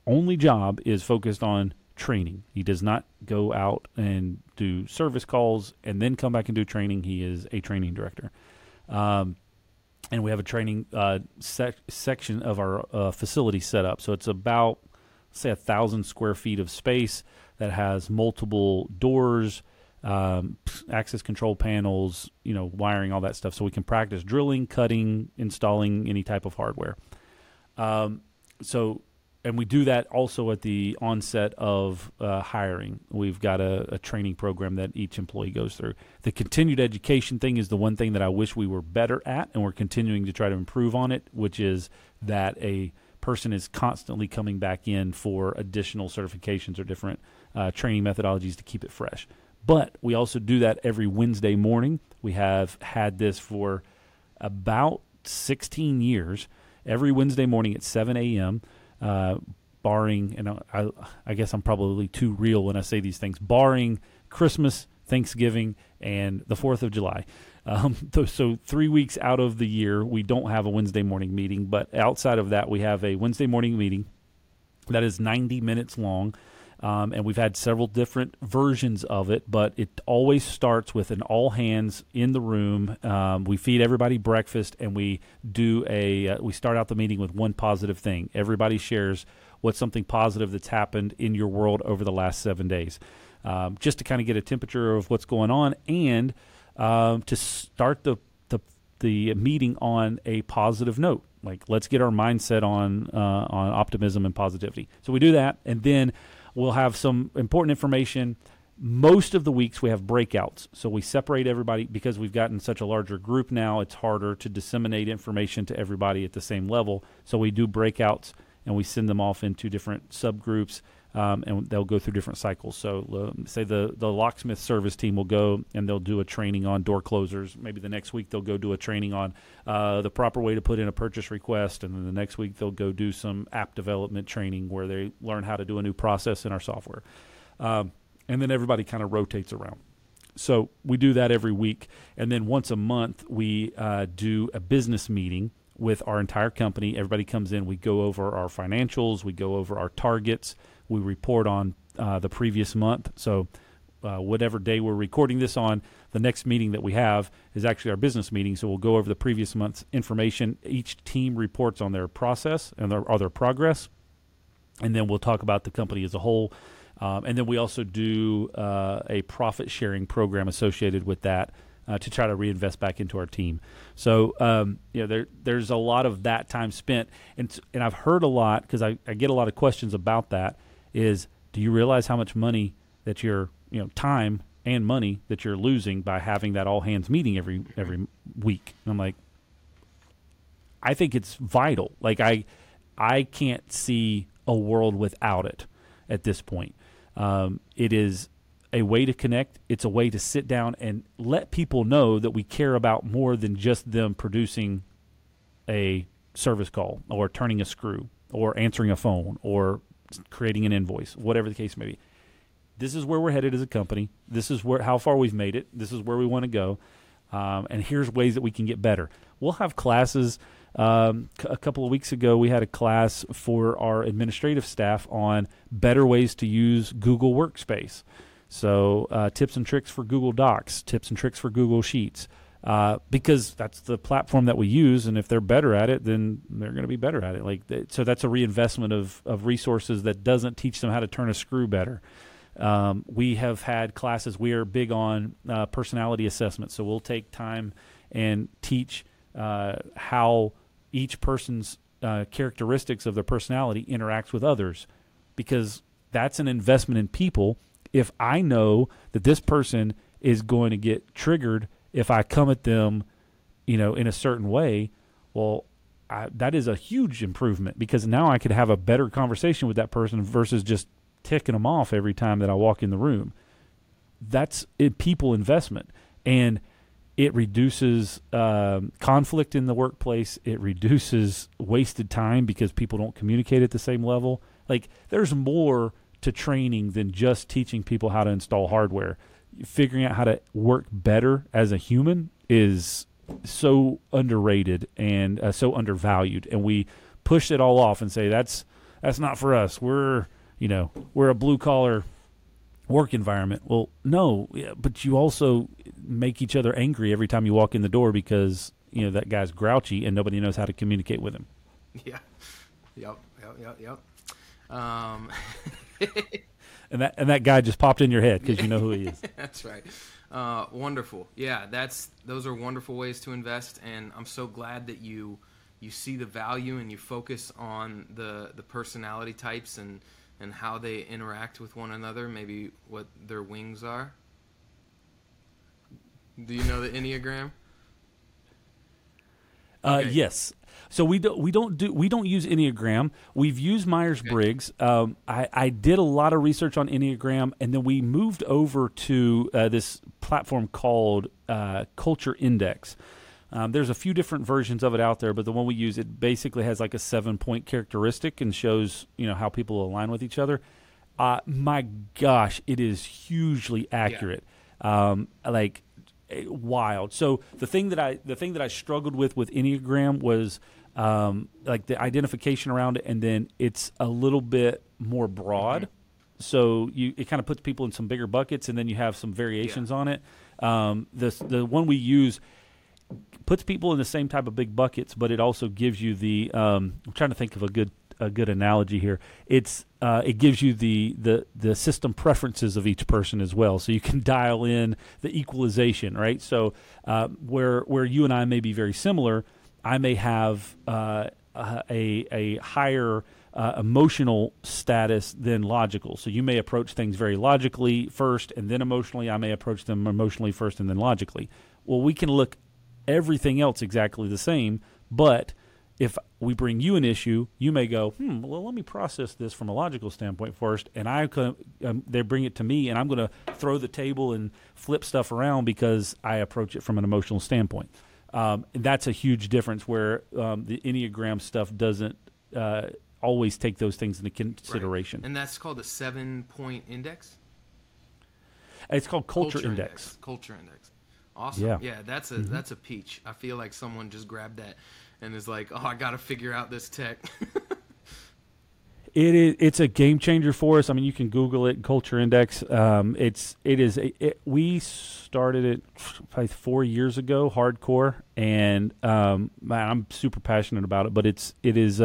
only job is focused on training. He does not go out and do service calls and then come back and do training. He is a training director. And we have a training section of our facility set up. So it's about, say, 1,000 square feet of space that has multiple doors, access control panels, wiring, all that stuff. So we can practice drilling, cutting, installing any type of hardware. And we do that also at the onset of hiring. We've got a training program that each employee goes through. The continued education thing is the one thing that I wish we were better at, and we're continuing to try to improve on it, which is that a person is constantly coming back in for additional certifications or different training methodologies to keep it fresh. But we also do that every Wednesday morning. We have had this for about 16 years. Every Wednesday morning at 7 a.m., barring, and I guess I'm probably too real when I say these things, barring Christmas, Thanksgiving, and the 4th of July. So 3 weeks out of the year, we don't have a Wednesday morning meeting, but outside of that, we have a Wednesday morning meeting that is 90 minutes long. And we've had several different versions of it, but it always starts with an all hands in the room. We feed everybody breakfast, and we do we start out the meeting with one positive thing. Everybody shares what's something positive that's happened in your world over the last 7 days, just to kind of get a temperature of what's going on, and to start the meeting on a positive note. Like, let's get our mindset on optimism and positivity. So we do that, and then we'll have some important information Most of the weeks we have breakouts, so we separate everybody because we've gotten such a larger group now. It's harder to disseminate information to everybody at the same level, so we do breakouts and we send them off into different subgroups, and they'll go through different cycles. So say the locksmith service team will go and they'll do a training on door closers. Maybe the next week they'll go do a training on the proper way to put in a purchase request, and then the next week they'll go do some app development training where they learn how to do a new process in our software. And then everybody kind of rotates around. So we do that every week. And then once a month, we do a business meeting with our entire company. Everybody comes in. We go over our financials. We go over our targets. We report on the previous month. So whatever day we're recording this on, the next meeting that we have is actually our business meeting. So we'll go over the previous month's information. Each team reports on their process and their progress. And then we'll talk about the company as a whole. And then we also do a profit-sharing program associated with that to try to reinvest back into our team. So there's a lot of that time spent. And I've heard a lot, because I get a lot of questions about that, is do you realize how much money that you're, time and money that you're losing by having that all-hands meeting every week? And I'm like, I think it's vital. Like I can't see a world without it at this point. It is a way to connect. It's a way to sit down and let people know that we care about more than just them producing a service call or turning a screw or answering a phone or creating an invoice, whatever the case may be. This is where we're headed as a company. This is how far we've made it. This is where we want to go. And here's ways that we can get better. We'll have classes. A couple of weeks ago, we had a class for our administrative staff on better ways to use Google Workspace. So tips and tricks for Google Docs, tips and tricks for Google Sheets, because that's the platform that we use. And if they're better at it, then they're going to be better at it. So that's a reinvestment of resources that doesn't teach them how to turn a screw better. We have had classes. We are big on personality assessment. So we'll take time and teach how each person's characteristics of their personality interacts with others, because that's an investment in people. If I know that this person is going to get triggered if I come at them, in a certain way, well, that is a huge improvement, because now I could have a better conversation with that person versus just ticking them off every time that I walk in the room. That's a people investment. And it reduces conflict in the workplace. It reduces wasted time because people don't communicate at the same level. There's more to training than just teaching people how to install hardware. Figuring out how to work better as a human is so underrated and so undervalued. And we push it all off and say, that's not for us. We're a blue-collar work environment. Well, no, but you also make each other angry every time you walk in the door because, that guy's grouchy and nobody knows how to communicate with him. Yeah. Yep. And that guy just popped in your head because you know who he is. That's right. Wonderful. Yeah, those are wonderful ways to invest, and I'm so glad that you see the value and you focus on the personality types and how they interact with one another, maybe what their wings are. Do you know the Enneagram? Okay. Yes. So we don't use Enneagram. We've used Myers-Briggs. Okay. I did a lot of research on Enneagram, and then we moved over to this platform called Culture Index. There's a few different versions of it out there, but the one we use, it basically has like a 7-point characteristic and shows, how people align with each other. My gosh, it is hugely accurate, wild. So the thing that I struggled with Enneagram was the identification around it, and then it's a little bit more broad. Mm-hmm. So it kind of puts people in some bigger buckets, and then you have some variations on it. The one we use puts people in the same type of big buckets, but it also gives you the I'm trying to think of a good analogy here. It's it gives you the system preferences of each person as well, so you can dial in the equalization, right? So where you and I may be very similar, I may have a higher emotional status than logical. So you may approach things very logically first and then emotionally. I may approach them emotionally first and then logically. Well, we can look everything else exactly the same, but if we bring you an issue, you may go, well, let me process this from a logical standpoint first, and they bring it to me, and I'm going to throw the table and flip stuff around because I approach it from an emotional standpoint. That's a huge difference where the Enneagram stuff doesn't always take those things into consideration. Right. And that's called a 7-point index? It's called Culture Index. Culture Index. Awesome. Yeah, that's a peach. I feel like someone just grabbed that and is like, I got to figure out this tech. It's a game changer for us. I mean, you can Google it, Culture Index. We started it probably 4 years ago, hardcore, and man, I'm super passionate about it. But it was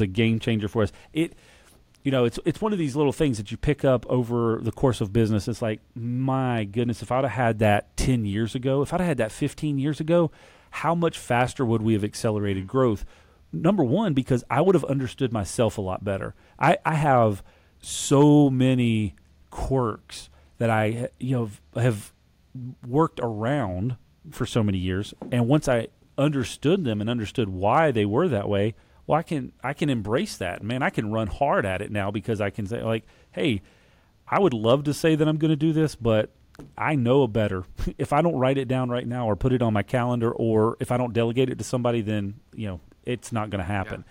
a game changer for us. It's one of these little things that you pick up over the course of business. It's like, my goodness, if I'd have had that 10 years ago, if I'd have had that 15 years ago, how much faster would we have accelerated growth? Number one, because I would have understood myself a lot better. I have so many quirks that I have worked around for so many years, and once I understood them and understood why they were that way, well, I can embrace that. Man, I can run hard at it now because I can say, like, hey, I would love to say that I'm going to do this, but I know better. If I don't write it down right now or put it on my calendar, or if I don't delegate it to somebody, then it's not going to happen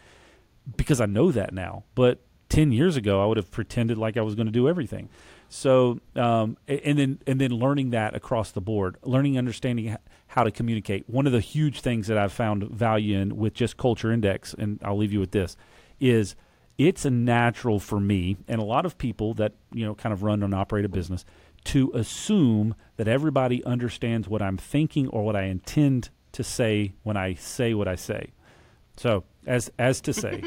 because I know that now. But 10 years ago, I would have pretended like I was going to do everything. So and then learning that across the board, understanding how to communicate. One of the huge things that I've found value in with just Culture Index, and I'll leave you with this, is it's a natural for me and a lot of people that kind of run and operate a business to assume that everybody understands what I'm thinking or what I intend to say when I say what I say. So as to say,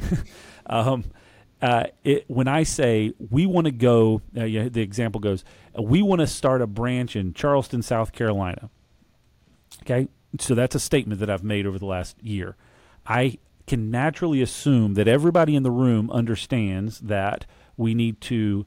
when I say we want to go, the example goes, we want to start a branch in Charleston, South Carolina. Okay, so that's a statement that I've made over the last year. I can naturally assume that everybody in the room understands that we need to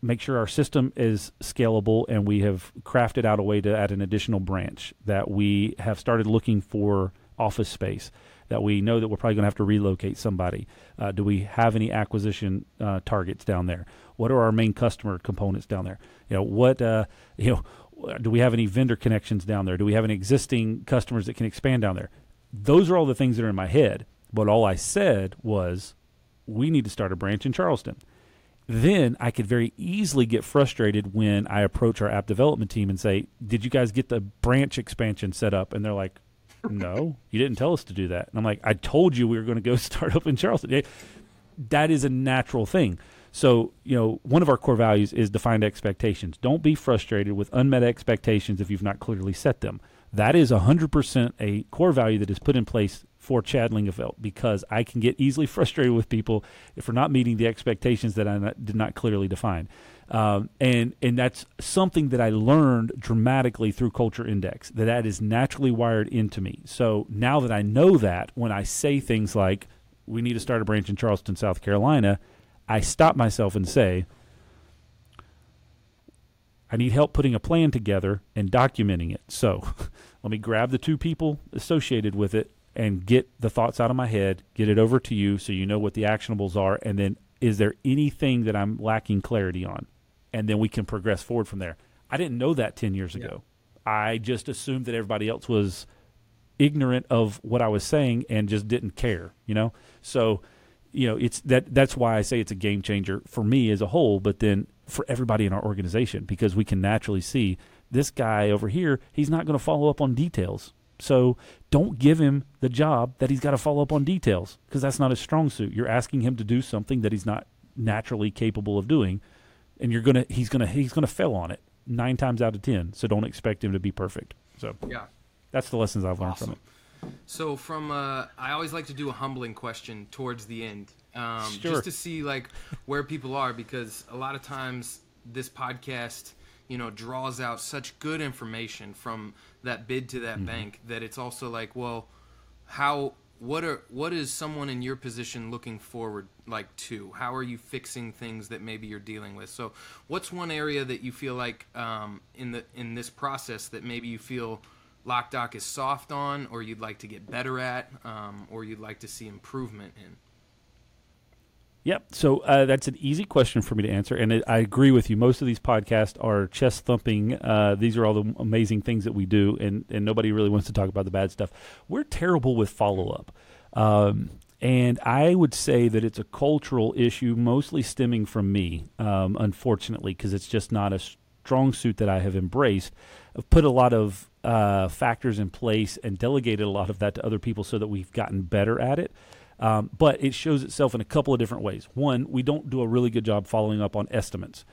make sure our system is scalable, and we have crafted out a way to add an additional branch, that we have started looking for office space, that we know that we're probably going to have to relocate somebody. Do we have any acquisition targets down there? What are our main customer components down there? Do we have any vendor connections down there? Do we have any existing customers that can expand down there? Those are all the things that are in my head. But all I said was, we need to start a branch in Charleston. Then I could very easily get frustrated when I approach our app development team and say, did you guys get the branch expansion set up? And they're like, no, you didn't tell us to do that. And I'm like, I told you we were going to go start up in Charleston. That is a natural thing. So, one of our core values is defined expectations. Don't be frustrated with unmet expectations if you've not clearly set them. That is 100% a core value that is put in place for Chad Lingafelt, because I can get easily frustrated with people if we're not meeting the expectations that I did not clearly define. And that's something that I learned dramatically through Culture Index, that is naturally wired into me. So now that I know that, when I say things like, we need to start a branch in Charleston, South Carolina, I stop myself and say, I need help putting a plan together and documenting it. So let me grab the two people associated with it and get the thoughts out of my head, get it over to you so you know what the actionables are, and then is there anything that I'm lacking clarity on? And then we can progress forward from there. I didn't know that 10 years ago. I just assumed that everybody else was ignorant of what I was saying and just didn't care, So, it's that's why I say it's a game changer for me as a whole, but then for everybody in our organization, because we can naturally see this guy over here, he's not going to follow up on details. So don't give him the job that he's got to follow up on details, because that's not his strong suit. You're asking him to do something that he's not naturally capable of doing, and he's gonna fail on it 9 times out of 10. So don't expect him to be perfect. So that's the lessons I've learned from it. So I always like to do a humbling question towards the end, just to see where people are, because a lot of times this podcast draws out such good information from that bid to that bank that it's also like, well, how what is someone in your position looking forward like to? How are you fixing things that maybe you're dealing with? So what's one area that you feel like in this process that maybe you feel LocDoc is soft on, or you'd like to get better at, or you'd like to see improvement in? Yep. So that's an easy question for me to answer, and I agree with you. Most of these podcasts are chest thumping. These are all the amazing things that we do, and nobody really wants to talk about the bad stuff. We're terrible with follow-up, and I would say that it's a cultural issue, mostly stemming from me, unfortunately, because it's just not a strong suit that I have embraced. I've put a lot of factors in place and delegated a lot of that to other people so that we've gotten better at it. But it shows itself in a couple of different ways. One, we don't do a really good job following up on estimates.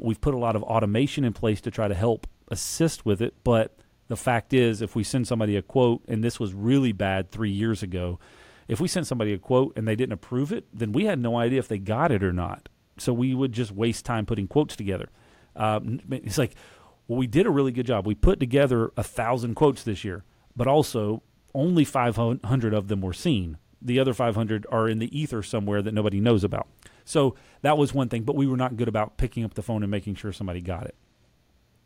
We've put a lot of automation in place to try to help assist with it, but the fact is, if we send somebody a quote, and this was really bad 3 years ago, if we sent somebody a quote and they didn't approve it, then we had no idea if they got it or not. So we would just waste time putting quotes together. It's like, well, we did a really good job. We put together 1,000 quotes this year, but also only 500 of them were seen. The other 500 are in the ether somewhere that nobody knows about. So that was one thing, but we were not good about picking up the phone and making sure somebody got it.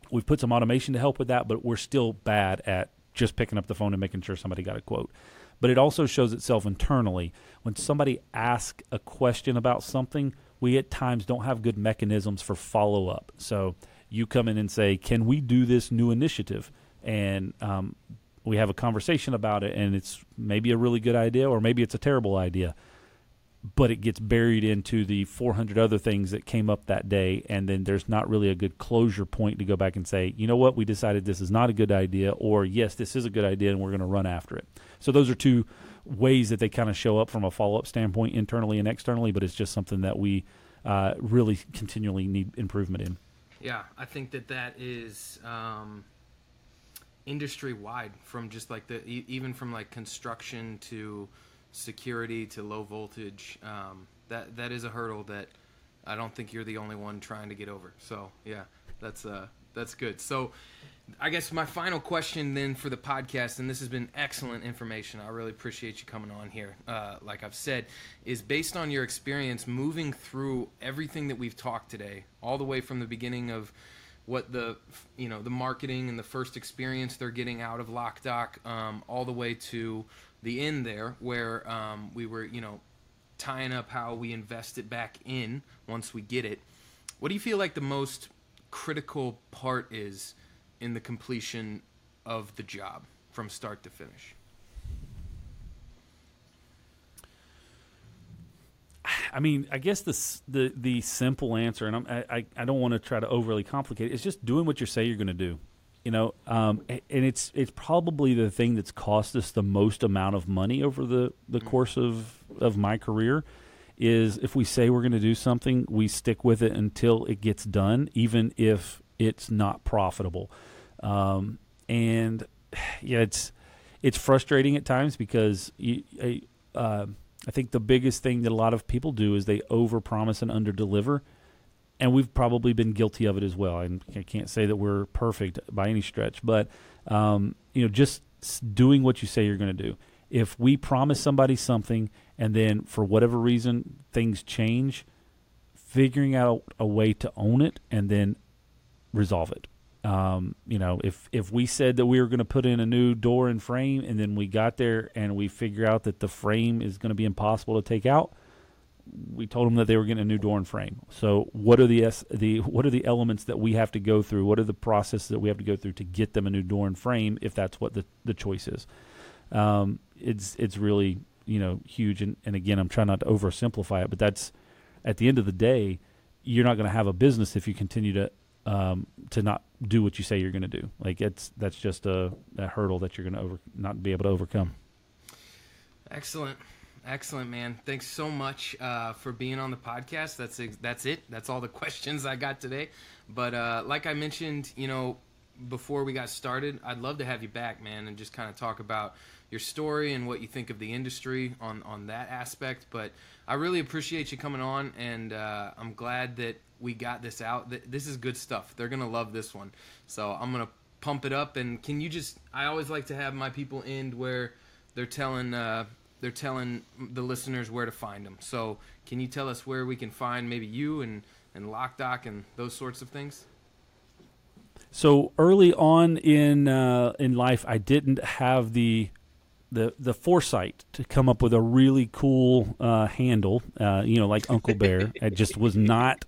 We've put some automation to help with that, but we're still bad at just picking up the phone and making sure somebody got a quote. But it also shows itself internally. When somebody asks a question about something, we at times don't have good mechanisms for follow-up. So you come in and say, can we do this new initiative? And we have a conversation about it, and it's maybe a really good idea, or maybe it's a terrible idea, but it gets buried into the 400 other things that came up that day, and then there's not really a good closure point to go back and say, you know what, we decided this is not a good idea, or yes, this is a good idea, and we're going to run after it. So those are two ways that they kind of show up from a follow-up standpoint internally and externally, but it's just something that we really continually need improvement in. Yeah, I think that is industry-wide, from just like even from like construction to security to low voltage. That is a hurdle that I don't think you're the only one trying to get over. So yeah, that's good. So I guess my final question then for the podcast, and this has been excellent information, I really appreciate you coming on here, like I've said, is based on your experience moving through everything that we've talked today, all the way from the beginning of what the marketing and the first experience they're getting out of LocDoc, all the way to the end there where we were tying up how we invest it back in once we get it. What do you feel like the most critical part is in the completion of the job from start to finish? I mean, I guess the simple answer, and I don't want to try to overly complicate it, it's just doing what you say you're going to do, and it's probably the thing that's cost us the most amount of money over the course of my career. Is if we say we're going to do something, we stick with it until it gets done, even if it's not profitable. And yeah, it's frustrating at times because I think the biggest thing that a lot of people do is they overpromise and underdeliver, and we've probably been guilty of it as well. And I can't say that we're perfect by any stretch, but just doing what you say you're going to do. If we promise somebody something and then for whatever reason things change, figuring out a way to own it and then resolve it. If we said that we were going to put in a new door and frame, and then we got there and we figure out that the frame is going to be impossible to take out, we told them that they were getting a new door and frame. So what are the elements that we have to go through? What are the processes that we have to go through to get them a new door and frame, if that's what the choice is? It's really, huge. And again, I'm trying not to oversimplify it, but that's, at the end of the day, you're not going to have a business if you continue to not do what you say you're going to do. Like that's just a hurdle that you're going to not be able to overcome. Excellent. Excellent, man. Thanks so much for being on the podcast. That's it. That's all the questions I got today. But like I mentioned, before we got started, I'd love to have you back, man, and just kind of talk about your story and what you think of the industry on that aspect. But I really appreciate you coming on, and I'm glad that we got this out. This is good stuff. They're going to love this one. So I'm going to pump it up. And I always like to have my people end where they're telling they're telling the listeners where to find them. So can you tell us where we can find maybe you and LocDoc and those sorts of things? So early on in life, I didn't have the foresight to come up with a really cool handle, like Uncle Bear. It just was not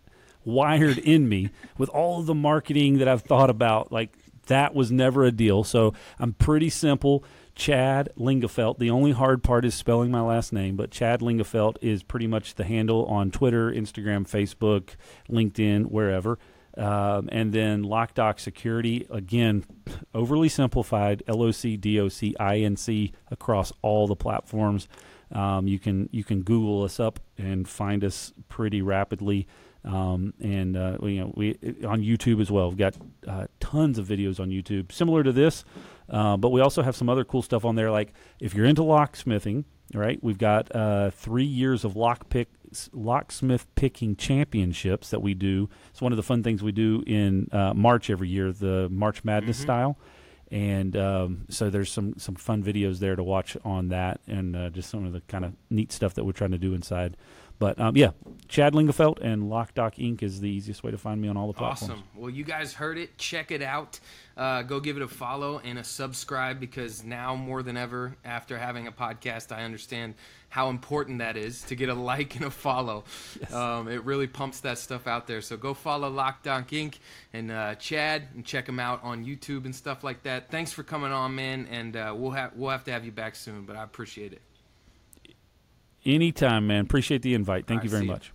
wired in me with all of the marketing that I've thought about. Like, that was never a deal. So I'm pretty simple. Chad Lingafelt. The only hard part is spelling my last name, but Chad Lingafelt is pretty much the handle on Twitter, Instagram, Facebook, LinkedIn, wherever. And then LocDoc Security, again, overly simplified, LocDoc Inc across all the platforms. You can Google us up and find us pretty rapidly. We on YouTube as well. We've got tons of videos on YouTube similar to this, but we also have some other cool stuff on there. Like, if you're into locksmithing, right? We've got 3 years of locksmith picking championships that we do. It's one of the fun things we do in March every year, the March Madness style. And so there's some fun videos there to watch on that, and just some of the kind of neat stuff that we're trying to do inside. But, Chad Lingafelt and LocDoc Inc. is the easiest way to find me on all the platforms. Awesome. Well, you guys heard it. Check it out. Go give it a follow and a subscribe, because now more than ever, after having a podcast, I understand how important that is to get a like and a follow. Yes. It really pumps that stuff out there. So go follow LocDoc Inc. and Chad, and check them out on YouTube and stuff like that. Thanks for coming on, man, and we'll have to have you back soon, but I appreciate it. Anytime, man. Appreciate the invite. Thank you very much.